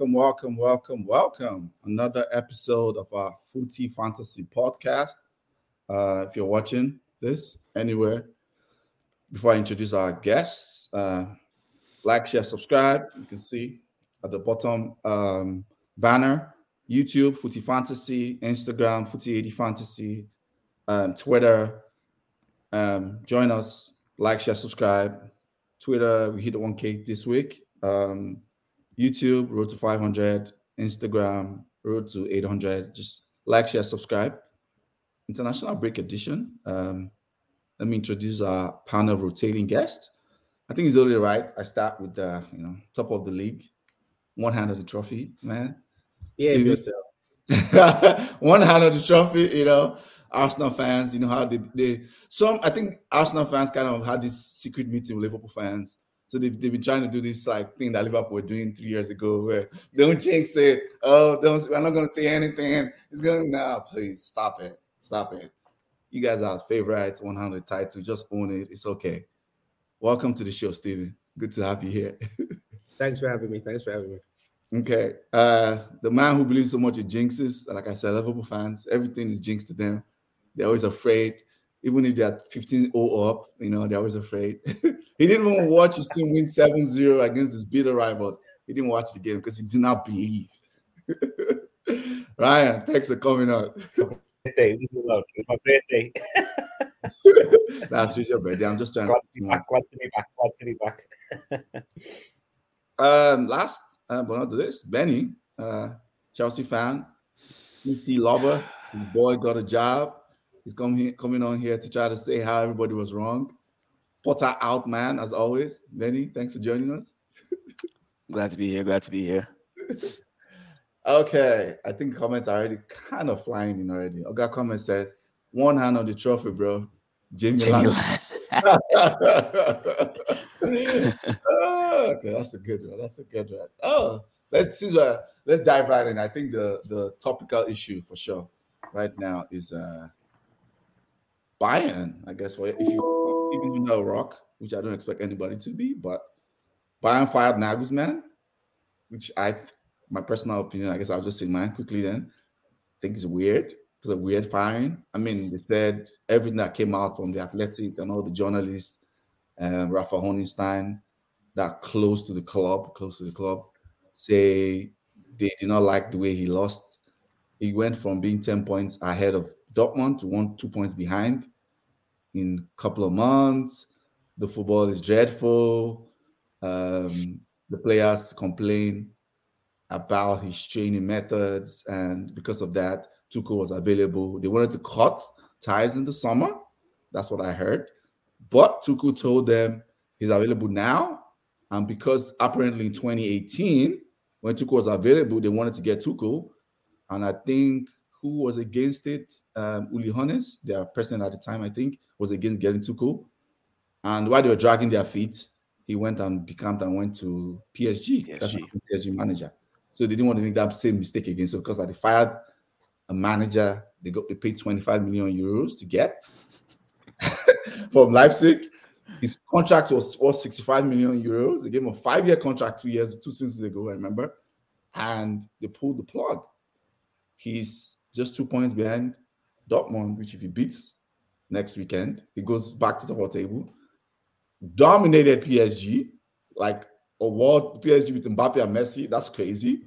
Welcome. Another episode of our Footy Fantasy Podcast. If you're watching this anywhere, before I introduce our guests, like, share, subscribe. You can see at the bottom banner, YouTube, Footy Fantasy, Instagram, Footy80 Fantasy, Twitter. Join us, like, share, subscribe. Twitter, we hit 1K this week. YouTube, road to 500. Instagram, road to 800. Just like, share, subscribe. International break edition. Let me introduce our panel of rotating guests. I think it's only right I start with the top of the league, one hand of the trophy, man. Yeah, yourself. One hand of the trophy, Arsenal fans, how they I think Arsenal fans kind of had this secret meeting with Liverpool fans. So they've been trying to do this like thing that Liverpool were doing 3 years ago, where don't jinx it. Oh, I'm not gonna say anything. It's going now. Please stop it. You guys are favorites, 100 title. Just own it. It's okay. Welcome to the show, Steven. Good to have you here. Thanks for having me. Okay. The man who believes so much in jinxes, like I said, Liverpool fans, everything is jinxed to them. They're always afraid. Even if they're 15-0 up, they're always afraid. He didn't even watch his team win 7-0 against his bitter rivals. He didn't watch the game because he did not believe. Ryan, thanks for coming on. It's my birthday. That's just your birthday. I'm just trying glad to be back. Last but not the least, Benny, Chelsea fan, City lover. His boy got a job. He's coming on here to try to say how everybody was wrong. Potter out, man, as always. Benny, thanks for joining us. Glad to be here. Okay, I think comments are already kind of flying in already. Oga Comment says, one hand on the trophy, bro. Jamie Okay, that's a good one. Oh, let's dive right in. I think the topical issue for sure right now is Bayern, I guess. Well, if you know Rock, which I don't expect anybody to be, but Bayern fired Nagelsmann, which my personal opinion, I guess I'll just say mine quickly then. I think it's weird. It's a weird firing. I mean, they said everything that came out from the Athletic and all the journalists, Rafa Honigstein, that close to the club, say they did not like the way he lost. He went from being 10 points ahead of Dortmund to 2 points behind in a couple of months. The football is dreadful. The players complain about his training methods, and because of that, Tuchel was available. They wanted to cut ties in the summer. That's what I heard. But Tuchel told them he's available now, and because apparently in 2018, when Tuchel was available, they wanted to get Tuchel, and I think who was against it? Uli Hoeneß, their president at the time, I think, was against getting Tuchel. And while they were dragging their feet, he went and decamped and went to PSG. That's the PSG manager. So they didn't want to make that same mistake again. So because they fired a manager, they paid 25 million euros to get from Leipzig. His contract was for 65 million euros. They gave him a 5-year contract, 2 seasons ago, I remember. And they pulled the plug. He's just 2 points behind Dortmund, which if he beats next weekend, he goes back to the top table. Dominated PSG, like a world PSG with Mbappe and Messi. That's crazy.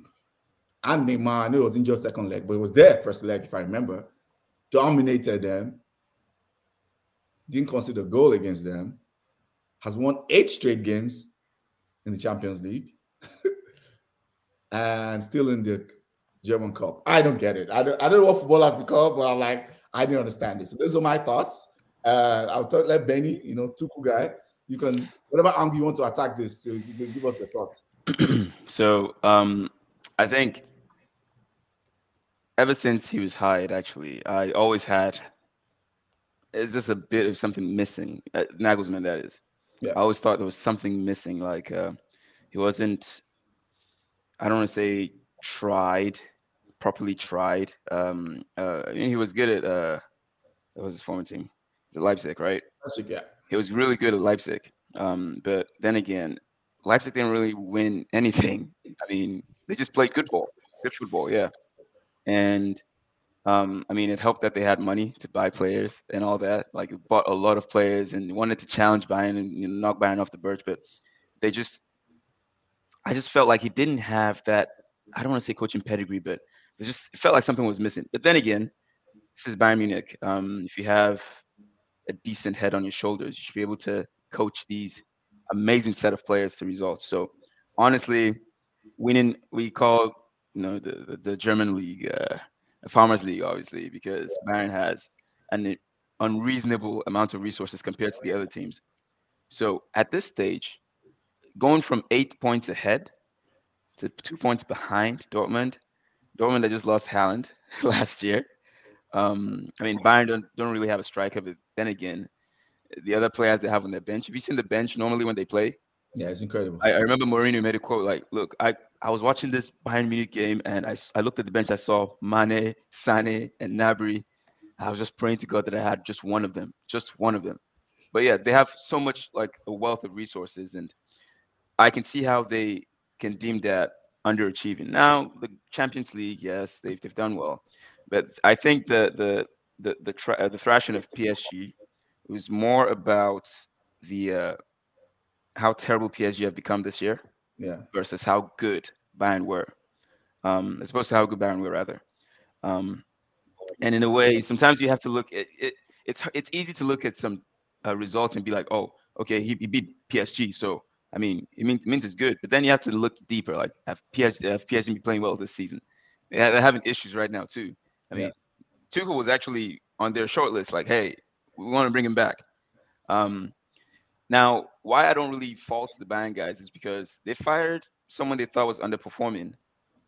And Neymar, I know he was injured second leg, but it was their first leg, if I remember. Dominated them. Didn't concede a goal against them. Has won 8 straight games in the Champions League. And still in the German Cup. I don't get it. I don't know what football has become, but I'm like, I didn't understand it. So those are my thoughts. Let Benny, Tuchel guy, you can, whatever angle you want to attack this, so you can give us your thoughts. So, I think ever since he was hired, actually, I always had, it's just a bit of something missing. Nagelsmann, that is. Yeah. I always thought there was something missing. Like, he wasn't, I don't want to say properly tried. I mean, he was good at, that was his former team. Is it Leipzig, right? Leipzig, yeah. He was really good at Leipzig. But then again, Leipzig didn't really win anything. I mean, They just played good football, yeah. And I mean, it helped that they had money to buy players and all that. Like, it bought a lot of players and wanted to challenge Bayern and, you know, knock Bayern off the perch. But they just, I just felt like he didn't have that. I don't want to say coaching pedigree, but it just felt like something was missing. But then again, this is Bayern Munich. If you have a decent head on your shoulders, you should be able to coach these amazing set of players to results. So honestly, we call the German league a farmers league, obviously, because Bayern has an unreasonable amount of resources compared to the other teams. So at this stage, going from 8 points ahead to 2 points behind Dortmund that just lost Haaland last year. I mean, Bayern don't really have a striker, but then again, the other players they have on their bench. Have you seen the bench normally when they play? Yeah, it's incredible. I remember Mourinho made a quote like, look, I was watching this Bayern Munich game and I looked at the bench. I saw Mane, Sane, and Gnabry. I was just praying to God that I had just one of them. But yeah, they have so much, like, a wealth of resources, and I can see how they can deem that underachieving. Now, the Champions League, yes, they've done well, but I think the thrashing of PSG was more about the how terrible PSG have become this year, versus how good Bayern were, as opposed to how good Bayern were rather. And in a way, sometimes you have to look at it. It's easy to look at some results and be like, oh, okay, he beat PSG, so. I mean, it means it's good, but then you have to look deeper. Like, have PSG been playing well this season? They're having issues right now too. I mean, Tuchel was actually on their short list. Like, hey, we want to bring him back. Now, why I don't really fault the Bayern guys is because they fired someone they thought was underperforming,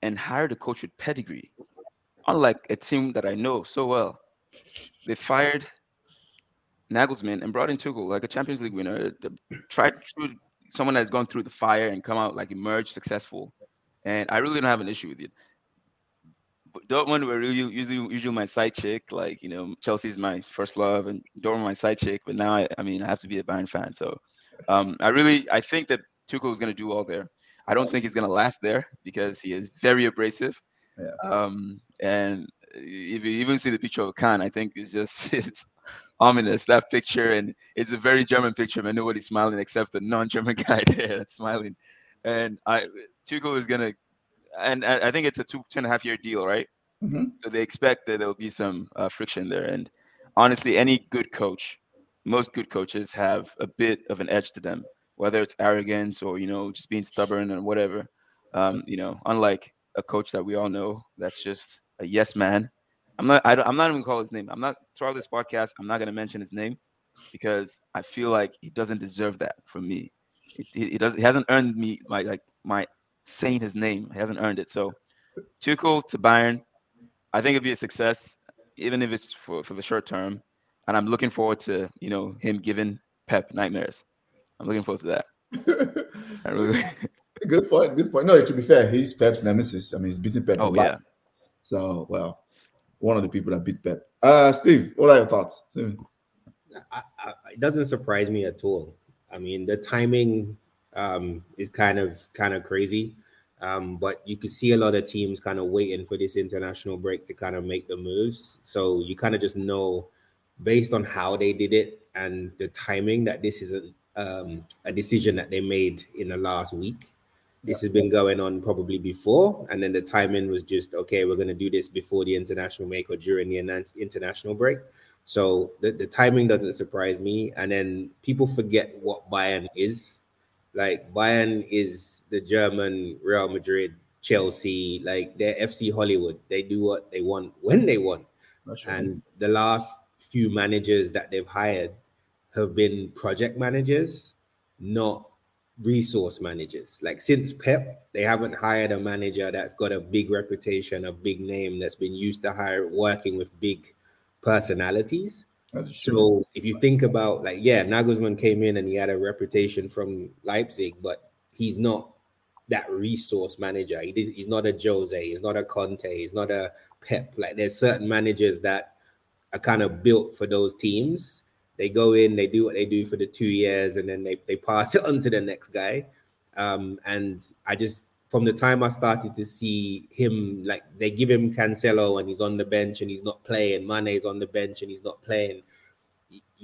and hired a coach with pedigree. Unlike a team that I know so well, they fired Nagelsmann and brought in Tuchel, like a Champions League winner, someone that's gone through the fire and come out, like, emerged successful. And I really don't have an issue with it. But Dortmund were really usually my side chick. Like, you know, Chelsea's my first love and Dortmund my side chick. But now, I have to be a Bayern fan. So I think that Tuchel is going to do all there. I don't think he's going to last there because he is very abrasive. Yeah. And if you even see the picture of Kane, I think it's ominous, that picture, and it's a very German picture, man. Nobody's smiling except the non-German guy there that's smiling. And Tuchel is gonna, and I think it's a 2.5 year deal, right? Mm-hmm. So they expect that there will be some friction there. And honestly, any good coach, most good coaches have a bit of an edge to them, whether it's arrogance or just being stubborn and whatever. Unlike a coach that we all know that's just a yes man. I'm not even gonna call his name. Throughout this podcast, I'm not gonna mention his name because I feel like he doesn't deserve that from me. He hasn't earned me my saying his name. He hasn't earned it. So Tuchel to Bayern, I think it'd be a success, even if it's for the short term. And I'm looking forward to him giving Pep nightmares. I'm looking forward to that. I really. Good point. No, to be fair, he's Pep's nemesis. I mean, he's beaten Pep a lot. Yeah. So well. One of the people that beat Pep. Steve, what are your thoughts? Steve? It doesn't surprise me at all. I mean, the timing is kind of crazy, but you could see a lot of teams kind of waiting for this international break to kind of make the moves. So you kind of just know, based on how they did it and the timing, that this is a decision that they made in the last week. This has been going on probably before, and then the timing was just, okay, we're going to do this before the international break or during the international break. So the timing doesn't surprise me. And then people forget what Bayern is. Like, Bayern is the German Real Madrid, Chelsea, like, they're FC Hollywood. They do what they want when they want. Sure. And the last few managers that they've hired have been project managers, not resource managers. Like, since Pep, they haven't hired a manager that's got a big reputation, a big name, that's been used to working with big personalities. So if you think about, like, Nagelsmann came in and he had a reputation from Leipzig, but he's not that resource manager. He's not a Jose, he's not a Conte, he's not a Pep. Like, there's certain managers that are kind of built for those teams. They go in, they do what they do for the 2 years, and then they pass it on to the next guy. And I just from the time I started to see him, like they give him Cancelo and he's on the bench and he's not playing, Mane's on the bench and he's not playing.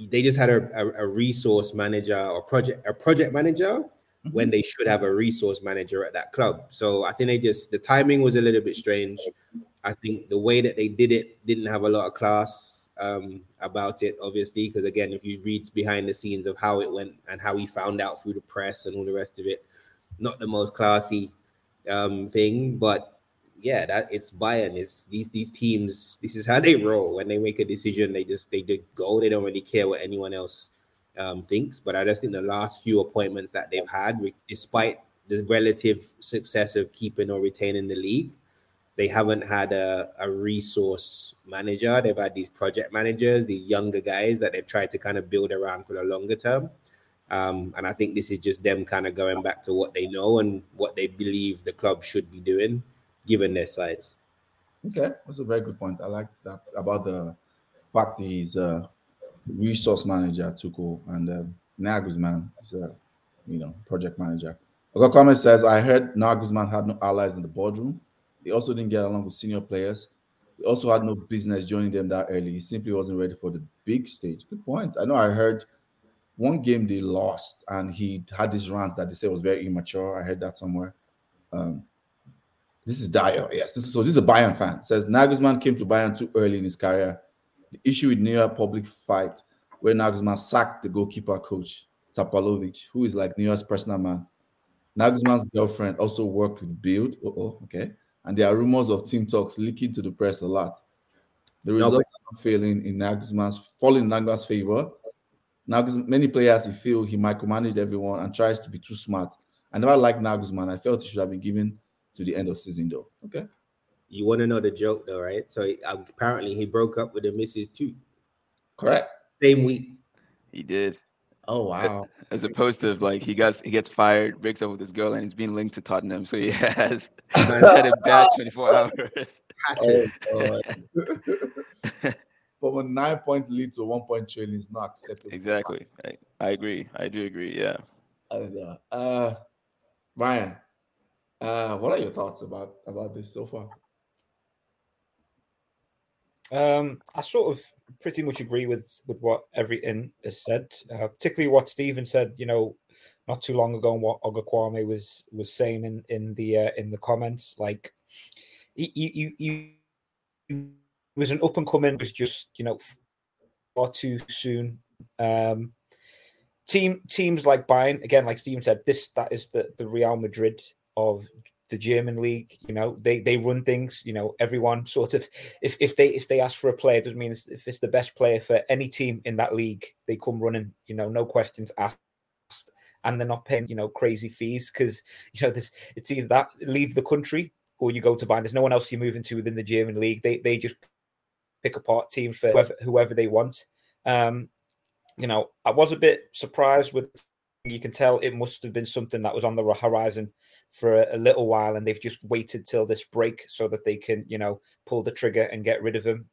They just had a resource manager or project manager when they should have a resource manager at that club. So I think the timing was a little bit strange. I think the way that they did it didn't have a lot of class about it, obviously, because again, if you read behind the scenes of how it went and how he found out through the press and all the rest of it, not the most classy thing. But yeah, it's Bayern. It's these teams. This is how they roll. When they make a decision, they go. They don't really care what anyone else thinks. But I just think the last few appointments that they've had, despite the relative success of keeping or retaining the league, they haven't had a resource manager. They've had these project managers, these younger guys that they've tried to kind of build around for the longer term. And I think this is just them kind of going back to what they know and what they believe the club should be doing, given their size. Okay, that's a very good point. I like that about the fact he's a resource manager, Tuchel, and Nagelsmann is a project manager. A comment says, I heard Nagelsmann had no allies in the boardroom. They also didn't get along with senior players. He also had no business joining them that early. He simply wasn't ready for the big stage. Good point. I know I heard one game they lost, and he had this rant that they said was very immature. I heard that somewhere. This is Dyer. Yes, this is a Bayern fan. It says, Nagelsmann came to Bayern too early in his career. The issue with Neuer public fight, where Nagelsmann sacked the goalkeeper coach, Tapalovic, who is like Neuer's personal man. Nagelsmann's girlfriend also worked with Bild. Okay. And there are rumors of team talks leaking to the press a lot. The result is failing in Nagelsmann's favor. Nagelsmann, many players, he feel he micromanaged everyone and tries to be too smart. I never liked Nagelsmann. I felt he should have been given to the end of season, though. Okay. You want to know the joke, though, right? So apparently he broke up with the missus too. Correct. Same week. He did. Oh, wow. As opposed to, like, he gets fired, breaks up with his girl, and he's being linked to Tottenham. So he has had a bad 24 hours. Oh, From a 9-point lead to a 1-point trailing is not acceptable. Exactly. I agree. I do agree. Yeah. I don't know. Ryan, what are your thoughts about this so far? I sort of pretty much agree with what everything has said, particularly what Stephen said, not too long ago, and what Ogunquame was saying in the comments. Like, he was an up and coming, was just far too soon. Teams like Bayern, again, like Stephen said, that is the Real Madrid of the German league. They run things. Everyone sort of, if they ask for a player, it doesn't mean if it's the best player for any team in that league, they come running. No questions asked, and they're not paying crazy fees because it's either that leave the country or you go to Bayern. There's no one else you're moving to within the German league. They just pick apart teams for whoever they want. I was a bit surprised with. You can tell it must have been something that was on the horizon for a little while, and they've just waited till this break so that they can, pull the trigger and get rid of him.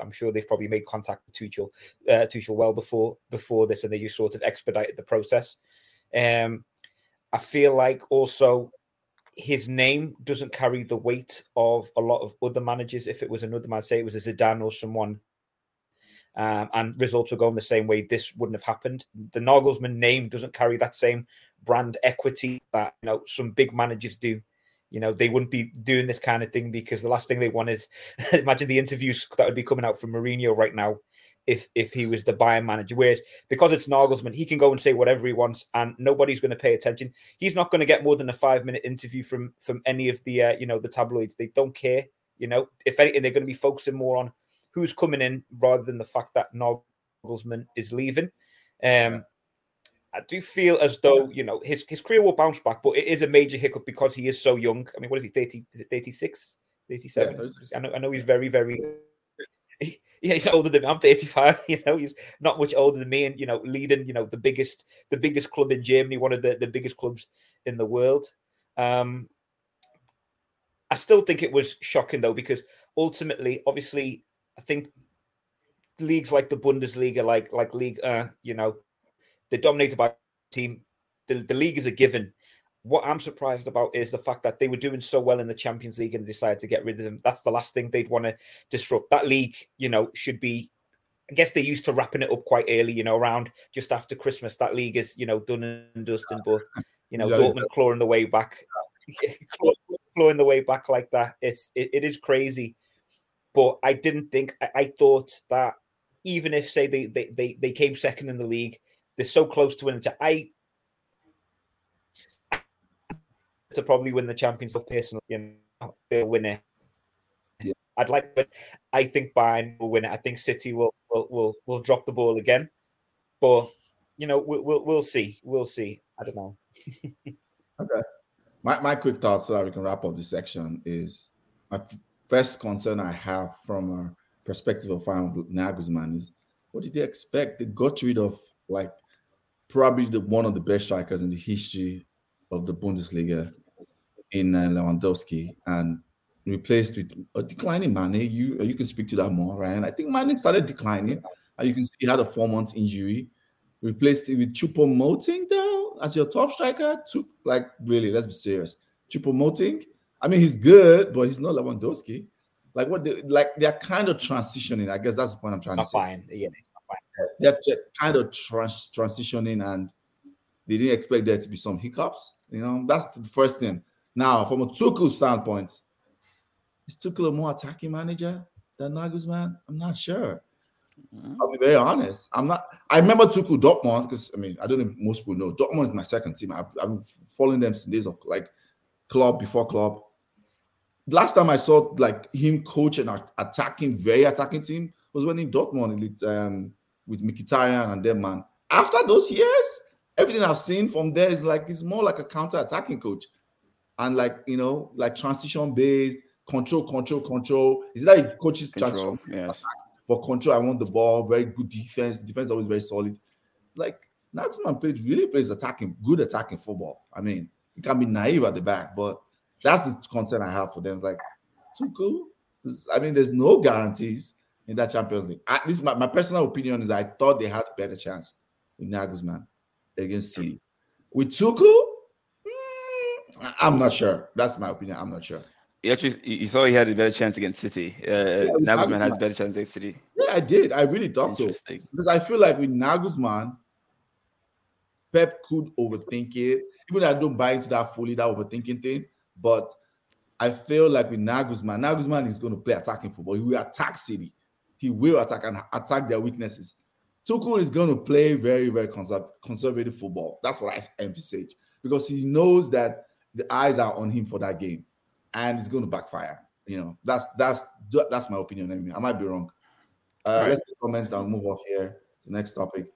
I'm sure they've probably made contact with Tuchel well before this, and they just sort of expedited the process. I feel like also his name doesn't carry the weight of a lot of other managers. If it was another man, say it was a Zidane or someone, and results were going the same way, this wouldn't have happened. The Nagelsmann name doesn't carry that same brand equity that some big managers do. They wouldn't be doing this kind of thing because the last thing they want is imagine the interviews that would be coming out from Mourinho right now if he was the Bayern manager. Whereas because it's Nagelsmann, he can go and say whatever he wants and nobody's going to pay attention. He's not going to get more than a 5-minute interview from any of the the tabloids. They don't care. If anything, they're going to be focusing more on who's coming in rather than the fact that Nagelsmann is leaving. I do feel as though, his career will bounce back, but it is a major hiccup because he is so young. I mean, what is he, 30? Is it 36? 37? Yeah, I know he's very, very... he's older than me. I'm 35, he's not much older than me and, leading, the biggest club in Germany, one of the biggest clubs in the world. I still think it was shocking, though, because ultimately, obviously, I think leagues like the Bundesliga, like League, they're dominated by a team. The league is a given. What I'm surprised about is the fact that they were doing so well in the Champions League and decided to get rid of them. That's the last thing they'd want to disrupt. That league, you know, should be, I guess they're used to wrapping it up quite early, you know, around just after Christmas. That league is, you know, done and dusted. But, you know, Dortmund clawing the way back, clawing the way back like that. It is crazy. But I didn't think, I thought that even if, say, they came second in the league, they're so close to winning. To probably win the championship personally, you know, they'll win it. Yeah. I think Bayern will win it. I think City will drop the ball again, but you know, we'll see. We'll see. I don't know. Okay. My quick thoughts so that we can wrap up this section is my first concern I have from a perspective of Nagelsmann is what did they expect? They got rid of like probably one of the best strikers in the history of the Bundesliga in Lewandowski and replaced with a declining Mane. You can speak to that more, Ryan. I think Mane started declining, and you can see he had a 4-month injury. Replaced it with Choupo-Moting though as your top striker. Really, let's be serious. Choupo-Moting. I mean, he's good, but he's not Lewandowski. Like what? They're kind of transitioning. I guess that's the point I'm trying to say. Yeah, they're kind of transitioning, and they didn't expect there to be some hiccups. You know, that's the first thing. Now, from a Tuchel standpoint, is Tuchel a more attacking manager than Nagelsmann? I'm not sure. Mm-hmm. I'll be very honest. I'm not. I remember Tuchel Dortmund because, I mean, I don't know if most people know. Dortmund is my second team. I've following them since days of, like, club before club. Last time I saw, like, him coach an attacking, very attacking team was when in Dortmund with Mkhitaryan and them, man. After those years, everything I've seen from there is like it's more like a counter-attacking coach, and like you know, like transition-based control. Is that he coaches control? Yes. For control, I want the ball. Very good defense. Defense is always very solid. Like Nagelsmann really plays attacking, good attacking football. I mean, you can be naive at the back, but that's the concern I have for them. It's like too cool. I mean, there's no guarantees in that Champions League. At least my personal opinion is I thought they had a better chance with Nagelsmann against City. With Tuchel, I'm not sure. That's my opinion. I'm not sure. You saw he had a better chance against City. Nagelsmann has a better chance against City. Yeah, I did. I really thought so. Because I feel like with Nagelsmann, Pep could overthink it. Even though I don't buy into that fully, that overthinking thing. But I feel like with Nagelsmann is going to play attacking football. He will attack City. He will attack and attack their weaknesses. Tuchel is going to play very, very conservative football. That's what I envisage because he knows that the eyes are on him for that game, and it's going to backfire. You know, that's my opinion. I mean, I might be wrong. Right. Let's take comments and move off here to the next topic.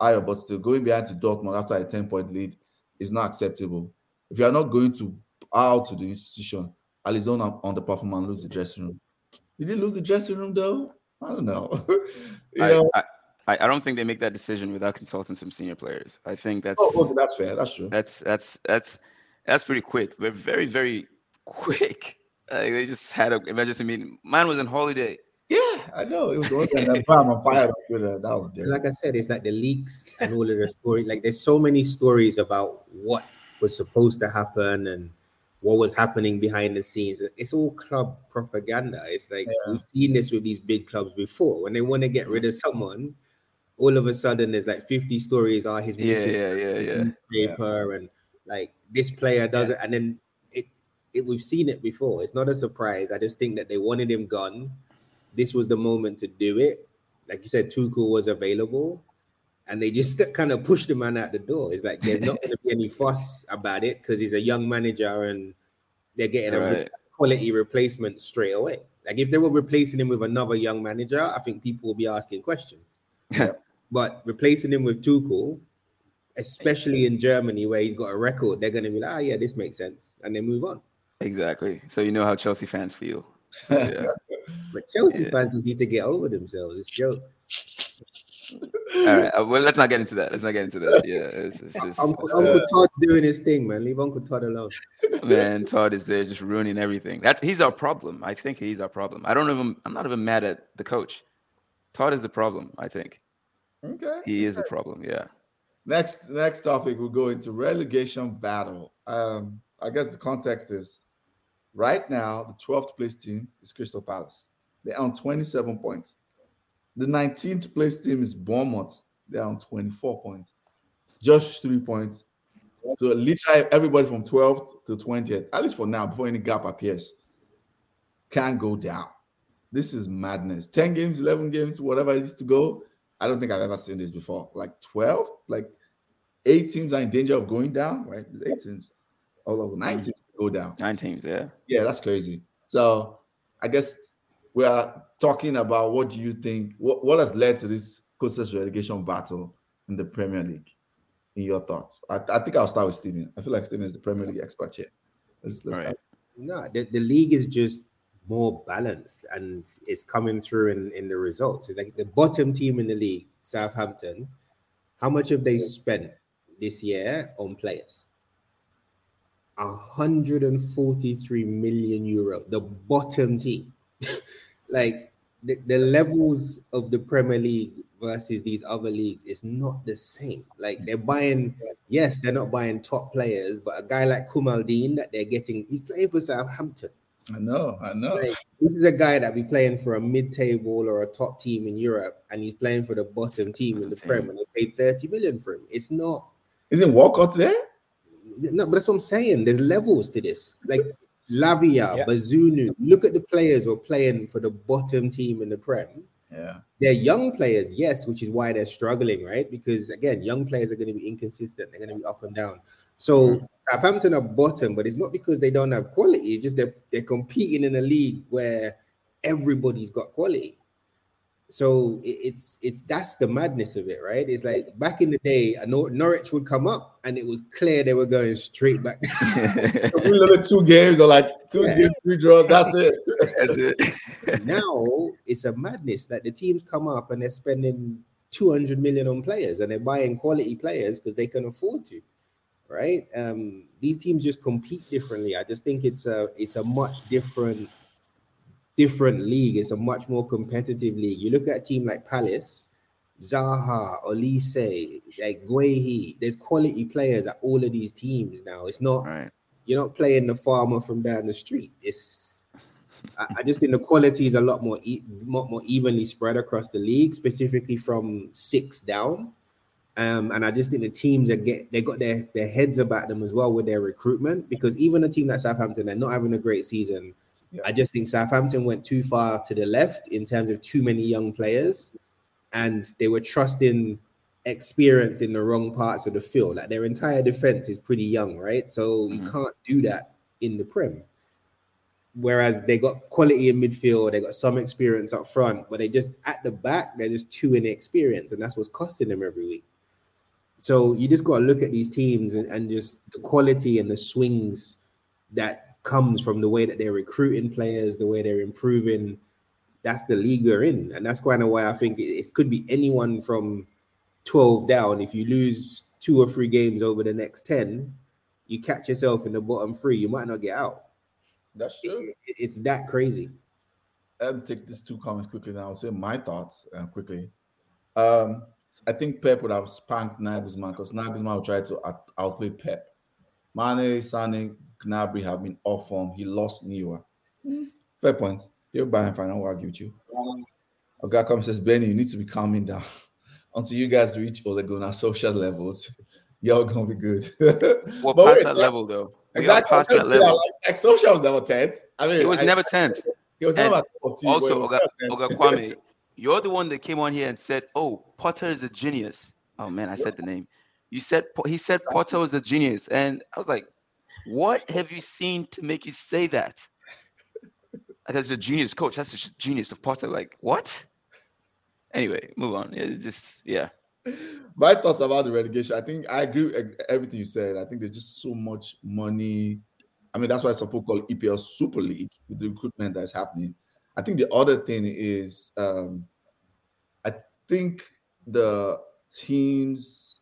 Ayo, but still going behind to Dortmund after a 10-point lead is not acceptable. If you are not going to out to the institution, Alisson on the performance lose the dressing room. Did he lose the dressing room though? I don't know. I don't think they make that decision without consulting some senior players. I think that's that's fair. That's true. That's pretty quick. We're very, very quick. They just had an emergency meeting. Mine was on holiday. Yeah, I know. It was on fire. That was there. Like I said, it's like the leaks and all of the stories. Like there's so many stories about what was supposed to happen and what was happening behind the scenes. It's all club propaganda. It's like we've seen this with these big clubs before. When they want to get rid of someone, all of a sudden, there's like 50 stories. His missus newspaper and like this player does it, and then we've seen it before. It's not a surprise. I just think that they wanted him gone. This was the moment to do it. Like you said, Tuchel was available, and they just kind of pushed the man out the door. It's like there's not going to be any fuss about it because he's a young manager, and they're getting a quality replacement straight away. Like if they were replacing him with another young manager, I think people will be asking questions. But replacing him with Tuchel, especially in Germany where he's got a record, they're going to be like, this makes sense. And they move on. Exactly. So you know how Chelsea fans feel. So, But Chelsea fans just need to get over themselves. It's a joke. All right. Well, let's not get into that. Yeah. It's Uncle Todd's doing his thing, man. Leave Uncle Todd alone. Man, Todd is there just ruining everything. He's our problem. I think he's our problem. I'm not even mad at the coach. Todd is the problem, I think. Okay. He is the problem, yeah. Next topic, we'll go into relegation battle. I guess the context is right now, the 12th place team is Crystal Palace. They're on 27 points. The 19th place team is Bournemouth. They're on 24 points. Just 3 points. So literally everybody from 12th to 20th, at least for now, before any gap appears, can go down. This is madness. 10 games, 11 games, whatever it is to go. I don't think I've ever seen this before. Like 12, like 8 teams are in danger of going down, right? There's 8 teams. All over 9 teams go down. 9 teams, yeah. Yeah, that's crazy. So I guess we are talking about what do you think, what has led to this closest relegation battle in the Premier League? In your thoughts? I think I'll start with Steven. I feel like Steven is the Premier League expert here. Let's right. No, the league is just more balanced and it's coming through in the results. It's like the bottom team in the league, Southampton, how much have they spent this year on players? 143 million euro, the bottom team. Like the levels of the Premier League versus these other leagues is not the same. Like they're buying, yes, they're not buying top players, but a guy like Kumaldeen that they're getting, he's playing for Southampton. I know. Like, this is a guy that be playing for a mid-table or a top team in Europe, and he's playing for the bottom team in the Prem, and they paid 30 million for him. It's not. Isn't Walcott there? No, but that's what I'm saying. There's levels to this. Like Lavia, yeah. Bazunu. Look at the players who are playing for the bottom team in the Prem. Yeah, they're young players, yes, which is why they're struggling, right? Because again, young players are going to be inconsistent. They're going to be up and down. So Southampton are bottom, but it's not because they don't have quality. It's just they're competing in a league where everybody's got quality. So it's that's the madness of it, right? It's like back in the day, I know Norwich would come up and it was clear they were going straight back. Little 2 games or like 2 games, 3 draws, that's it. Now it's a madness that the teams come up and they're spending 200 million on players and they're buying quality players because they can afford to, right? These teams just compete differently. I just think it's a much different league. It's a much more competitive league. You look at a team like Palace, Zaha, Olise, like Guehi. There's quality players at all of these teams now. It's not right. You're not playing the farmer from down the street. It's I just think the quality is a lot more evenly spread across the league, specifically from 6 down. And I just think the teams they got their heads about them as well with their recruitment, because even a team like Southampton, they're not having a great season. I just think Southampton went too far to the left in terms of too many young players, and they were trusting experience in the wrong parts of the field. Like their entire defense is pretty young, right? So you can't do that in the Prem. Whereas they got quality in midfield, they got some experience up front, but they just at the back, they're just too inexperienced, and that's what's costing them every week. So you just got to look at these teams and just the quality and the swings that comes from the way that they're recruiting players, the way they're improving. That's the league we're in. And that's kind of why I think it could be anyone from 12 down. If you lose 2 or 3 games over the next 10, you catch yourself in the bottom 3. You might not get out. That's true. It's that crazy. I'll take these 2 comments quickly now. I'll say my thoughts quickly. I think Pep would have spanked Nagelsmann because Nagelsmann would try to outplay Pep. Mane, Sané, Gnabry have been off form. He lost Niwa. Fair point. You're buying final. I'll give it to you. A guy comes and says, Benny, you need to be calming down. Until you guys reach all the Gunnar social levels, y'all going to be good. Well, past that level, though. Exactly. Past that level. Like, social was never 10th. I mean, it was never 10th. It was never 14th. Also, Oga Kwame, you're the one that came on here and said, oh, Potter is a genius. Oh, man, I said the name. You said he said Potter was a genius. And I was like, what have you seen to make you say that? That's a genius coach. That's a genius of Potter. Like, what? Anyway, move on. It's just, yeah. My thoughts about the relegation. I think I agree with everything you said. I think there's just so much money. I mean, that's why it's supposed to be called EPL Super League with the recruitment that's happening. I think the other thing is, I think the teams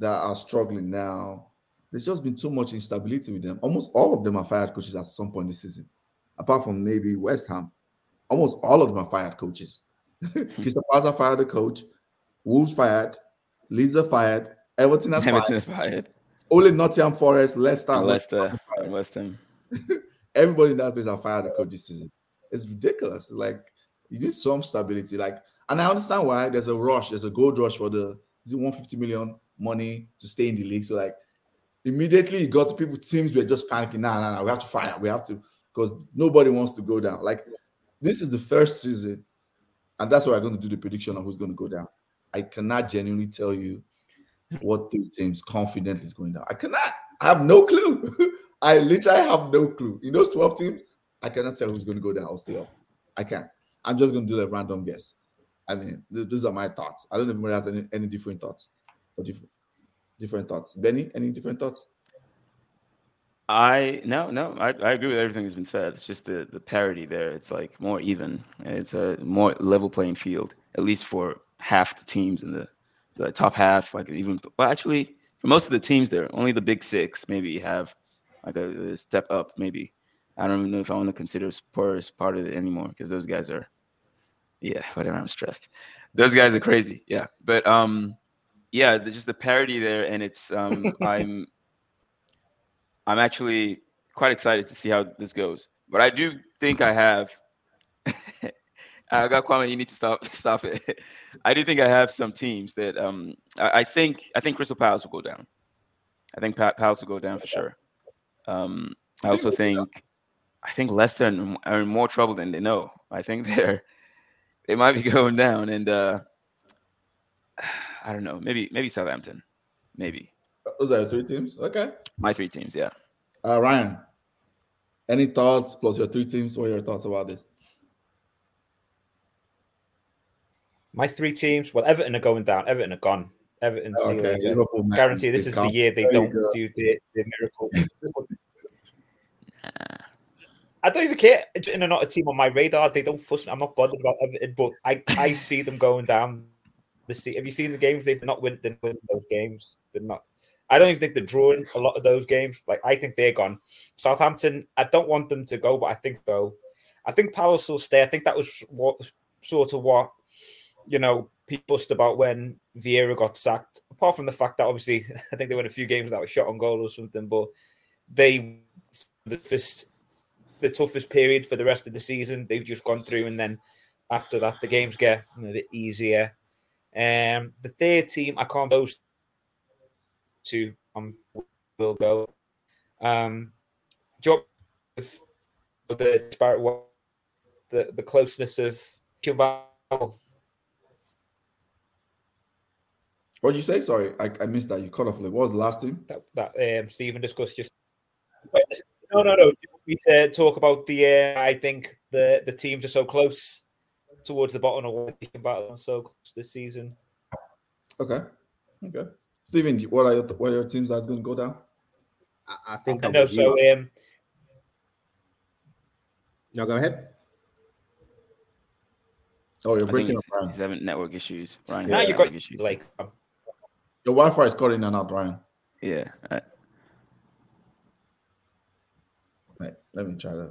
that are struggling now, there's just been too much instability with them. Almost all of them are fired coaches at some point this season, apart from maybe West Ham. Almost all of them are fired coaches. Crystal Palace fired a coach. Wolves fired. Leeds are fired. Everton at five. Only Nottingham Forest, Leicester, and Leicester, and West Ham. Everybody in that place are fired the coach this season. It's ridiculous. Like, you need some stability. Like, and I understand why there's a rush. There's a gold rush for the $150 million money to stay in the league. So, like, immediately you got people, teams were just panicking. Nah, we have to fire. We have to, because nobody wants to go down. Like, this is the first season, and that's why I'm going to do the prediction of who's going to go down. I cannot genuinely tell you what three teams confidently is going down. I cannot. I have no clue. I literally have no clue. In those 12 teams, I cannot tell who's going to go down or stay up. I can't. I'm just going to do a random guess. I mean, these are my thoughts. I don't even have any different thoughts. Or different thoughts. Benny, any different thoughts? I agree with everything that's been said. It's just the parity there. It's like more even. It's a more level playing field, at least for half the teams in the top half. Like, even, well, actually, for most of the teams there, only the big six maybe have like a step up, maybe. I don't even know if I want to consider Spurs part of it anymore, because those guys are, whatever, I'm stressed. Those guys are crazy, yeah. But, just the parity there, and it's, I'm actually quite excited to see how this goes. But I do think I have, I got Kwame, you need to stop it. I do think I have some teams that, I think Crystal Palace will go down. I think Palace will go down for sure. I think Leicester are in more trouble than they know. I think they might be going down, and I don't know. Maybe Southampton, maybe. Those are three teams. Okay. My three teams, yeah. Ryan, any thoughts plus your three teams? What are your thoughts about this? My three teams. Well, Everton are going down. Everton are gone. Everton, okay. Liverpool, guarantee this is the year they don't do the miracle. I don't even care. They're not a team on my radar. They don't fuss me. I'm not bothered about Everton, but I see them going down. Have you seen the games? They've not win those games. They're not. I don't even think they're drawing a lot of those games. Like, I think they're gone. Southampton, I don't want them to go, but I think go. I think Palace will stay. I think that was what people fussed about when Vieira got sacked. Apart from the fact that, obviously, I think they won a few games without a shot on goal or something, but they the toughest period for the rest of the season. They've just gone through, and then after that, the games get a bit easier. The third team, I can't boast to. Will go. Job with the closeness of Chilwell. What did you say? Sorry, I missed that. You cut off. What was the last team? That Stephen discussed just. No. Do you want me to talk about the? I think the teams are so close towards the bottom of what they can battle so close this season. Okay. Stephen, what are your teams that's going to go down? I think I know. So, no, go ahead. Oh, you're breaking up, Ryan. He's having network issues, Ryan. Now you got issues. Like, your Wi-Fi is cutting in and out, Ryan. Yeah. Right, let me try to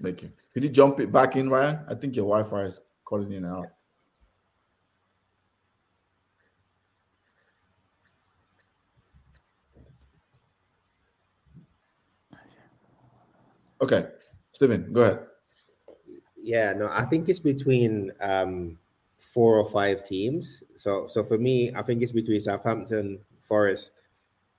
make it. Could you jump it back in, Ryan? I think your Wi-Fi is cutting in and out. Okay, Stephen, go ahead. Yeah, no, I think it's between 4 or 5 teams. So for me, I think it's between Southampton, Forest,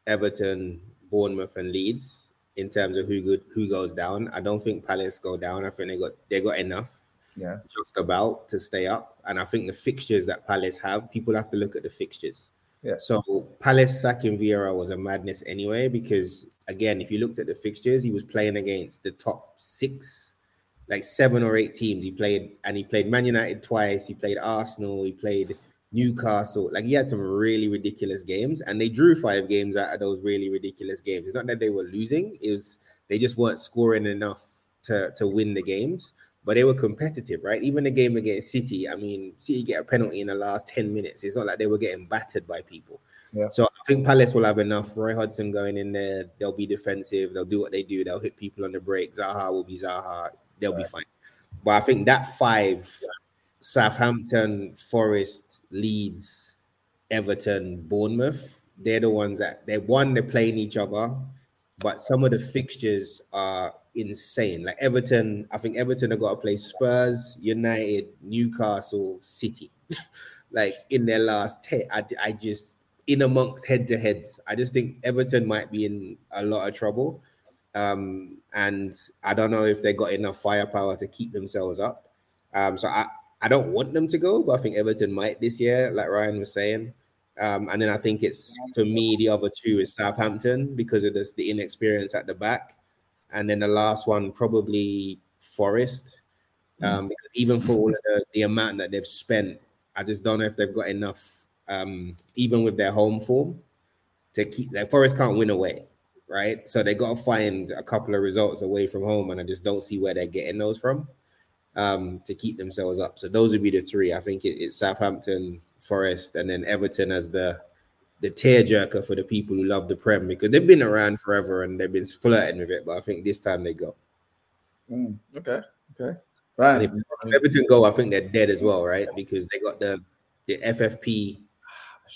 Everton, Bournemouth, and Leeds in terms of who goes down. I don't think Palace go down. I think they got enough, just about to stay up. And I think the fixtures that Palace have, people have to look at the fixtures. Yeah. So Palace sacking Vieira was a madness anyway, because again, if you looked at the fixtures, he was playing against the top 6. Like 7 or 8 teams he played Man United twice, he played Arsenal, he played Newcastle. Like, he had some really ridiculous games, and they drew 5 games out of those really ridiculous games. It's not that they were losing, it was they just weren't scoring enough to win the games, but they were competitive, right? Even the game against City, I mean, City get a penalty in the last 10 minutes. It's not like they were getting battered by people. Yeah. So I think Palace will have enough. Roy Hodgson going in there, they'll be defensive, they'll do what they do, they'll hit people on the break. Zaha will be Zaha. They'll be fine. But I think that 5, Southampton, Forest, Leeds, Everton, Bournemouth, they're the ones that they're playing each other, but some of the fixtures are insane. Like Everton, I think Everton have got to play Spurs, United, Newcastle, City, like in their last 10. I just, in amongst head-to-heads, I just think Everton might be in a lot of trouble. And I don't know if they got enough firepower to keep themselves up. So I don't want them to go, but I think Everton might this year, like Ryan was saying. And then I think it's, for me, the other two is Southampton because of the inexperience at the back. And then the last one, probably Forest. Because even for all of the amount that they've spent, I just don't know if they've got enough, even with their home form, to keep, like Forest can't win away, right? So they got to find a couple of results away from home, and I just don't see where they're getting those from to keep themselves up. So those would be the three. I think it's Southampton, Forest, and then Everton as the tearjerker for the people who love the Prem, because they've been around forever and they've been flirting with it, but I think this time they go. Okay. Right. And if Everton go, I think they're dead as well, right? Because they got the FFP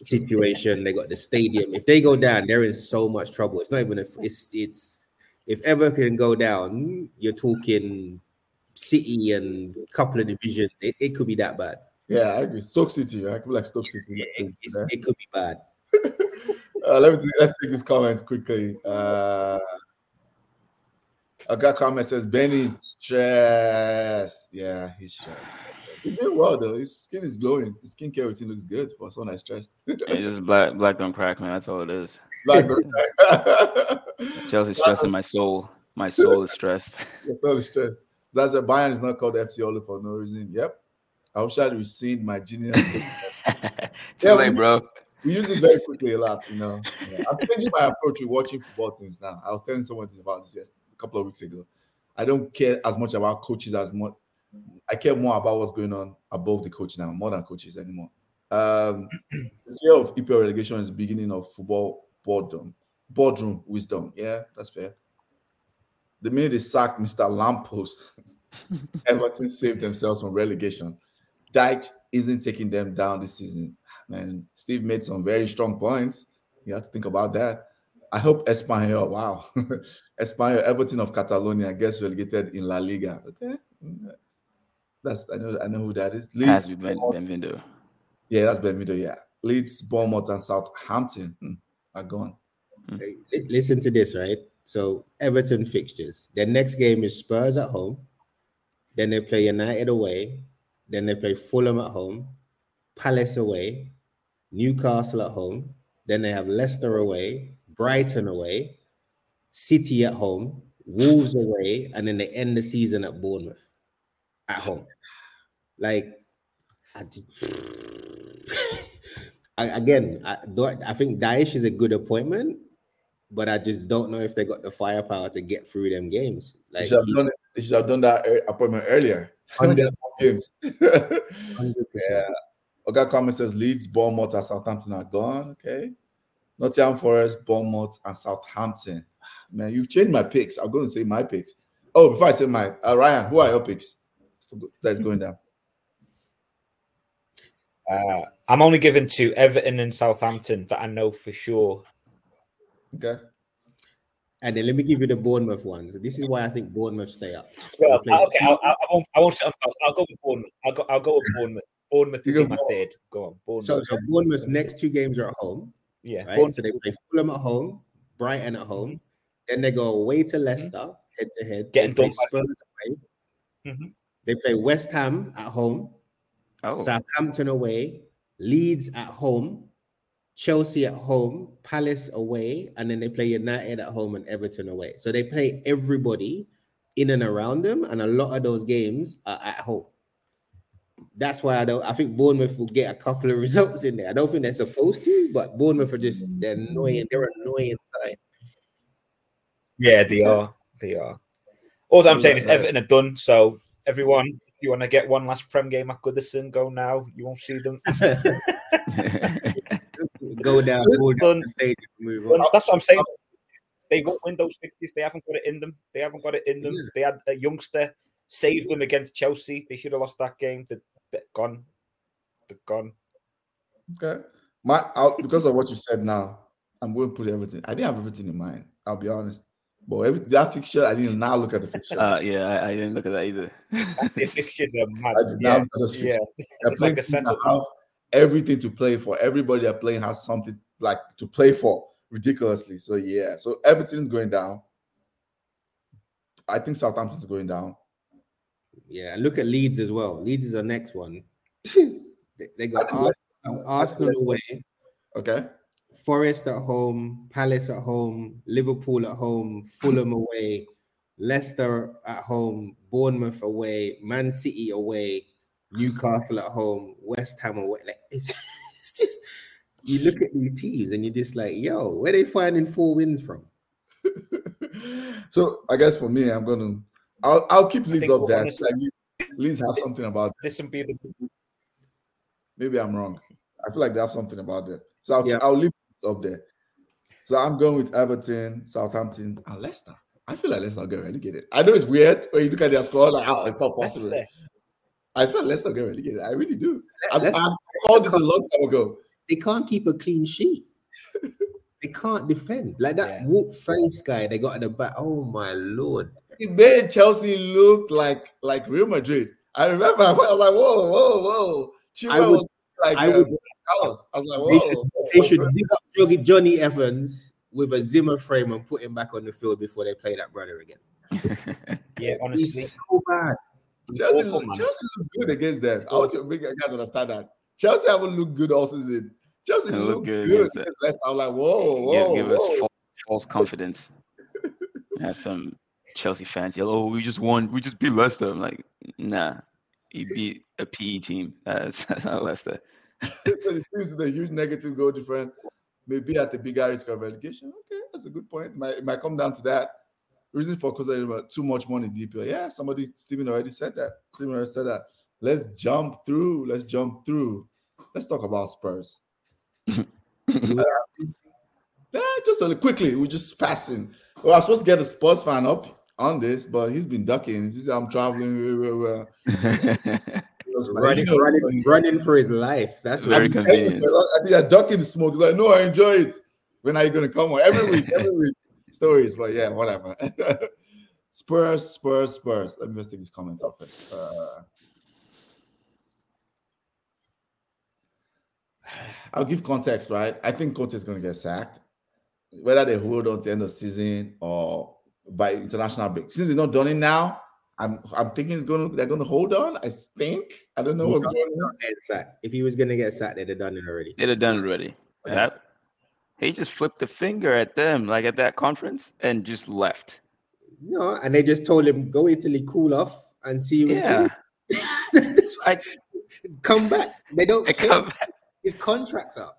situation, they got the stadium. If they go down, they're in so much trouble. It's not even if Everton go down, you're talking City and a couple of divisions. It could be that bad. Yeah, I agree. Stoke City, I could like Stoke City. Yeah, it could be bad. Let's take these comments quickly. I got a comment that says Benny's stressed. Yeah, he's stressed. He's doing well though. His skin is glowing. His skincare routine looks good for someone that's stressed. It's just black don't crack, man. That's all it is. Black don't crack. Chelsea's stressing my soul. My soul is stressed. Your soul is stressed. That's why Bayern is not called FC Olu for no reason. Yep. I wish I'd received my genius. Too late, bro. We use it very quickly a lot, you know. Yeah. I'm changing my approach to watching football teams now. I was telling someone about this yesterday, a couple of weeks ago. I don't care as much about coaches as much. I care more about what's going on above the coach now, more than coaches anymore. The year of EPL relegation is the beginning of football boardroom wisdom. Yeah, that's fair. The minute they sacked Mr. Lamppost, Everton saved themselves from relegation. Dyche isn't taking them down this season. And Steve made some very strong points. You have to think about that. I hope Espanyol, wow. Espanyol, Everton of Catalonia gets relegated in La Liga. Okay. That's I know who that is. Leeds, Benvido. Yeah, that's Benvido, yeah. Leeds, Bournemouth, and Southampton are gone. Hey, listen to this, right? So Everton fixtures. Their next game is Spurs at home. Then they play United away. Then they play Fulham at home, Palace away, Newcastle at home. Then they have Leicester away, Brighton away, City at home, Wolves away, and then they end the season at Bournemouth at home. Like, I just... I think Dyche is a good appointment, but I just don't know if they got the firepower to get through them games. Like, they should have done that appointment earlier. 100%. Yeah. Oga Kwame says Leeds, Bournemouth, and Southampton are gone. Okay. Nottingham Forest, Bournemouth, and Southampton. Man, you've changed my picks. I'm going to say my picks. Oh, before I say my Ryan, who are your picks? That's going down. I'm only giving two, Everton and Southampton, that I know for sure. Okay. And then let me give you the Bournemouth one. So this is why I think Bournemouth stay up. Well, okay, I won't sit on the I'll go with Bournemouth. I'll go with Bournemouth. Bournemouth will be my third. Go on, Bournemouth. So Bournemouth's next two games are at home. Yeah. Right? So they play Fulham at home, Brighton at home. Then they go away to Leicester, head-to-head. They play Spurs away. Mm-hmm. They play West Ham at home. Oh. Southampton away. Leeds at home. Chelsea at home, Palace away, and then they play United at home and Everton away. So they play everybody in and around them, and a lot of those games are at home. That's why I think Bournemouth will get a couple of results in there. I don't think they're supposed to, but Bournemouth are just they're annoying side. Yeah, they are. All I'm saying is Everton are done, so everyone, if you want to get one last Prem game at Goodison, go now. You won't see them. Go down, the stadium, move on. That's what I'm saying. They won't win those fixtures. They haven't got it in them. Yeah. They had a youngster save them against Chelsea. They should have lost that game. They're gone. Okay. Because of what you said now, I'm going to put everything. I didn't have everything in mind, I'll be honest. But that fixture, I didn't now look at the fixture. Yeah, I didn't look at that either. The fixtures are mad. I did not look at the fixture. Everything to play for. Everybody that playing has something like to play for, ridiculously. So yeah, so everything's going down. I think Southampton's going down. Yeah, look at Leeds as well. Leeds is our next one. They got Arsenal away. Okay. Forest at home, Palace at home, Liverpool at home, Fulham away, Leicester at home, Bournemouth away, Man City away, Newcastle at home, West Ham away. Like, it's just, you look at these teams and you're just like, yo, where are they finding 4 wins from? So I guess for me, I'll keep Leeds up there. Like, Leeds have something about this. Will be the... Maybe I'm wrong. I feel like they have something about that. So I'll leave it up there. So I'm going with Everton, Southampton, and Leicester. I feel like Leicester get relegated. I know it's weird when you look at their score, like, oh, it's not possible. Leicester. I feel like Leicester get relegated. I really do. I called this a long time ago. They can't keep a clean sheet. They can't defend. Like that woke-faced guy they got at the back. Oh, my Lord. It made Chelsea look like Real Madrid. I remember. I was like, whoa, whoa, whoa. I was like, whoa. They should give up Johnny Evans with a Zimmer frame and put him back on the field before they play that brother again. Yeah, honestly. He's so bad. Chelsea look good against them. I can't understand that. Chelsea haven't looked good all season. Chelsea look good against Leicester. I'm like, whoa. Give us false confidence. I have some Chelsea fans yell, oh, we just won. We just beat Leicester. I'm like, nah. You beat a PE team. That's not Leicester. So the teams with a huge negative goal difference may be at the bigger risk of relegation. Okay, that's a good point. It might come down to that. Reason for because too much money deeper. Yeah, Stephen already said that. Let's jump through. Let's talk about Spurs. Just quickly, we're just passing. Well, I was supposed to get a Spurs fan up on this, but he's been ducking. He said, I'm traveling. Running for his life. That's very convenient. I see that ducking smoke. He's like, no, I enjoy it. When are you going to come on? Every week. Stories, but yeah, whatever. Spurs. Let me just take this comment off it. I'll give context, right? I think Conte is going to get sacked. Whether they hold on to the end of season or by international break. Since they're not done it now, I'm thinking they're going to hold on. I think. I don't know what's going on. If he was going to get sacked, they'd have done it already. Okay. Yeah. He just flipped the finger at them, like at that conference, and just left. No, and they just told him, go Italy, cool off, and see you in Italy. Come back. They don't care. His contract's up.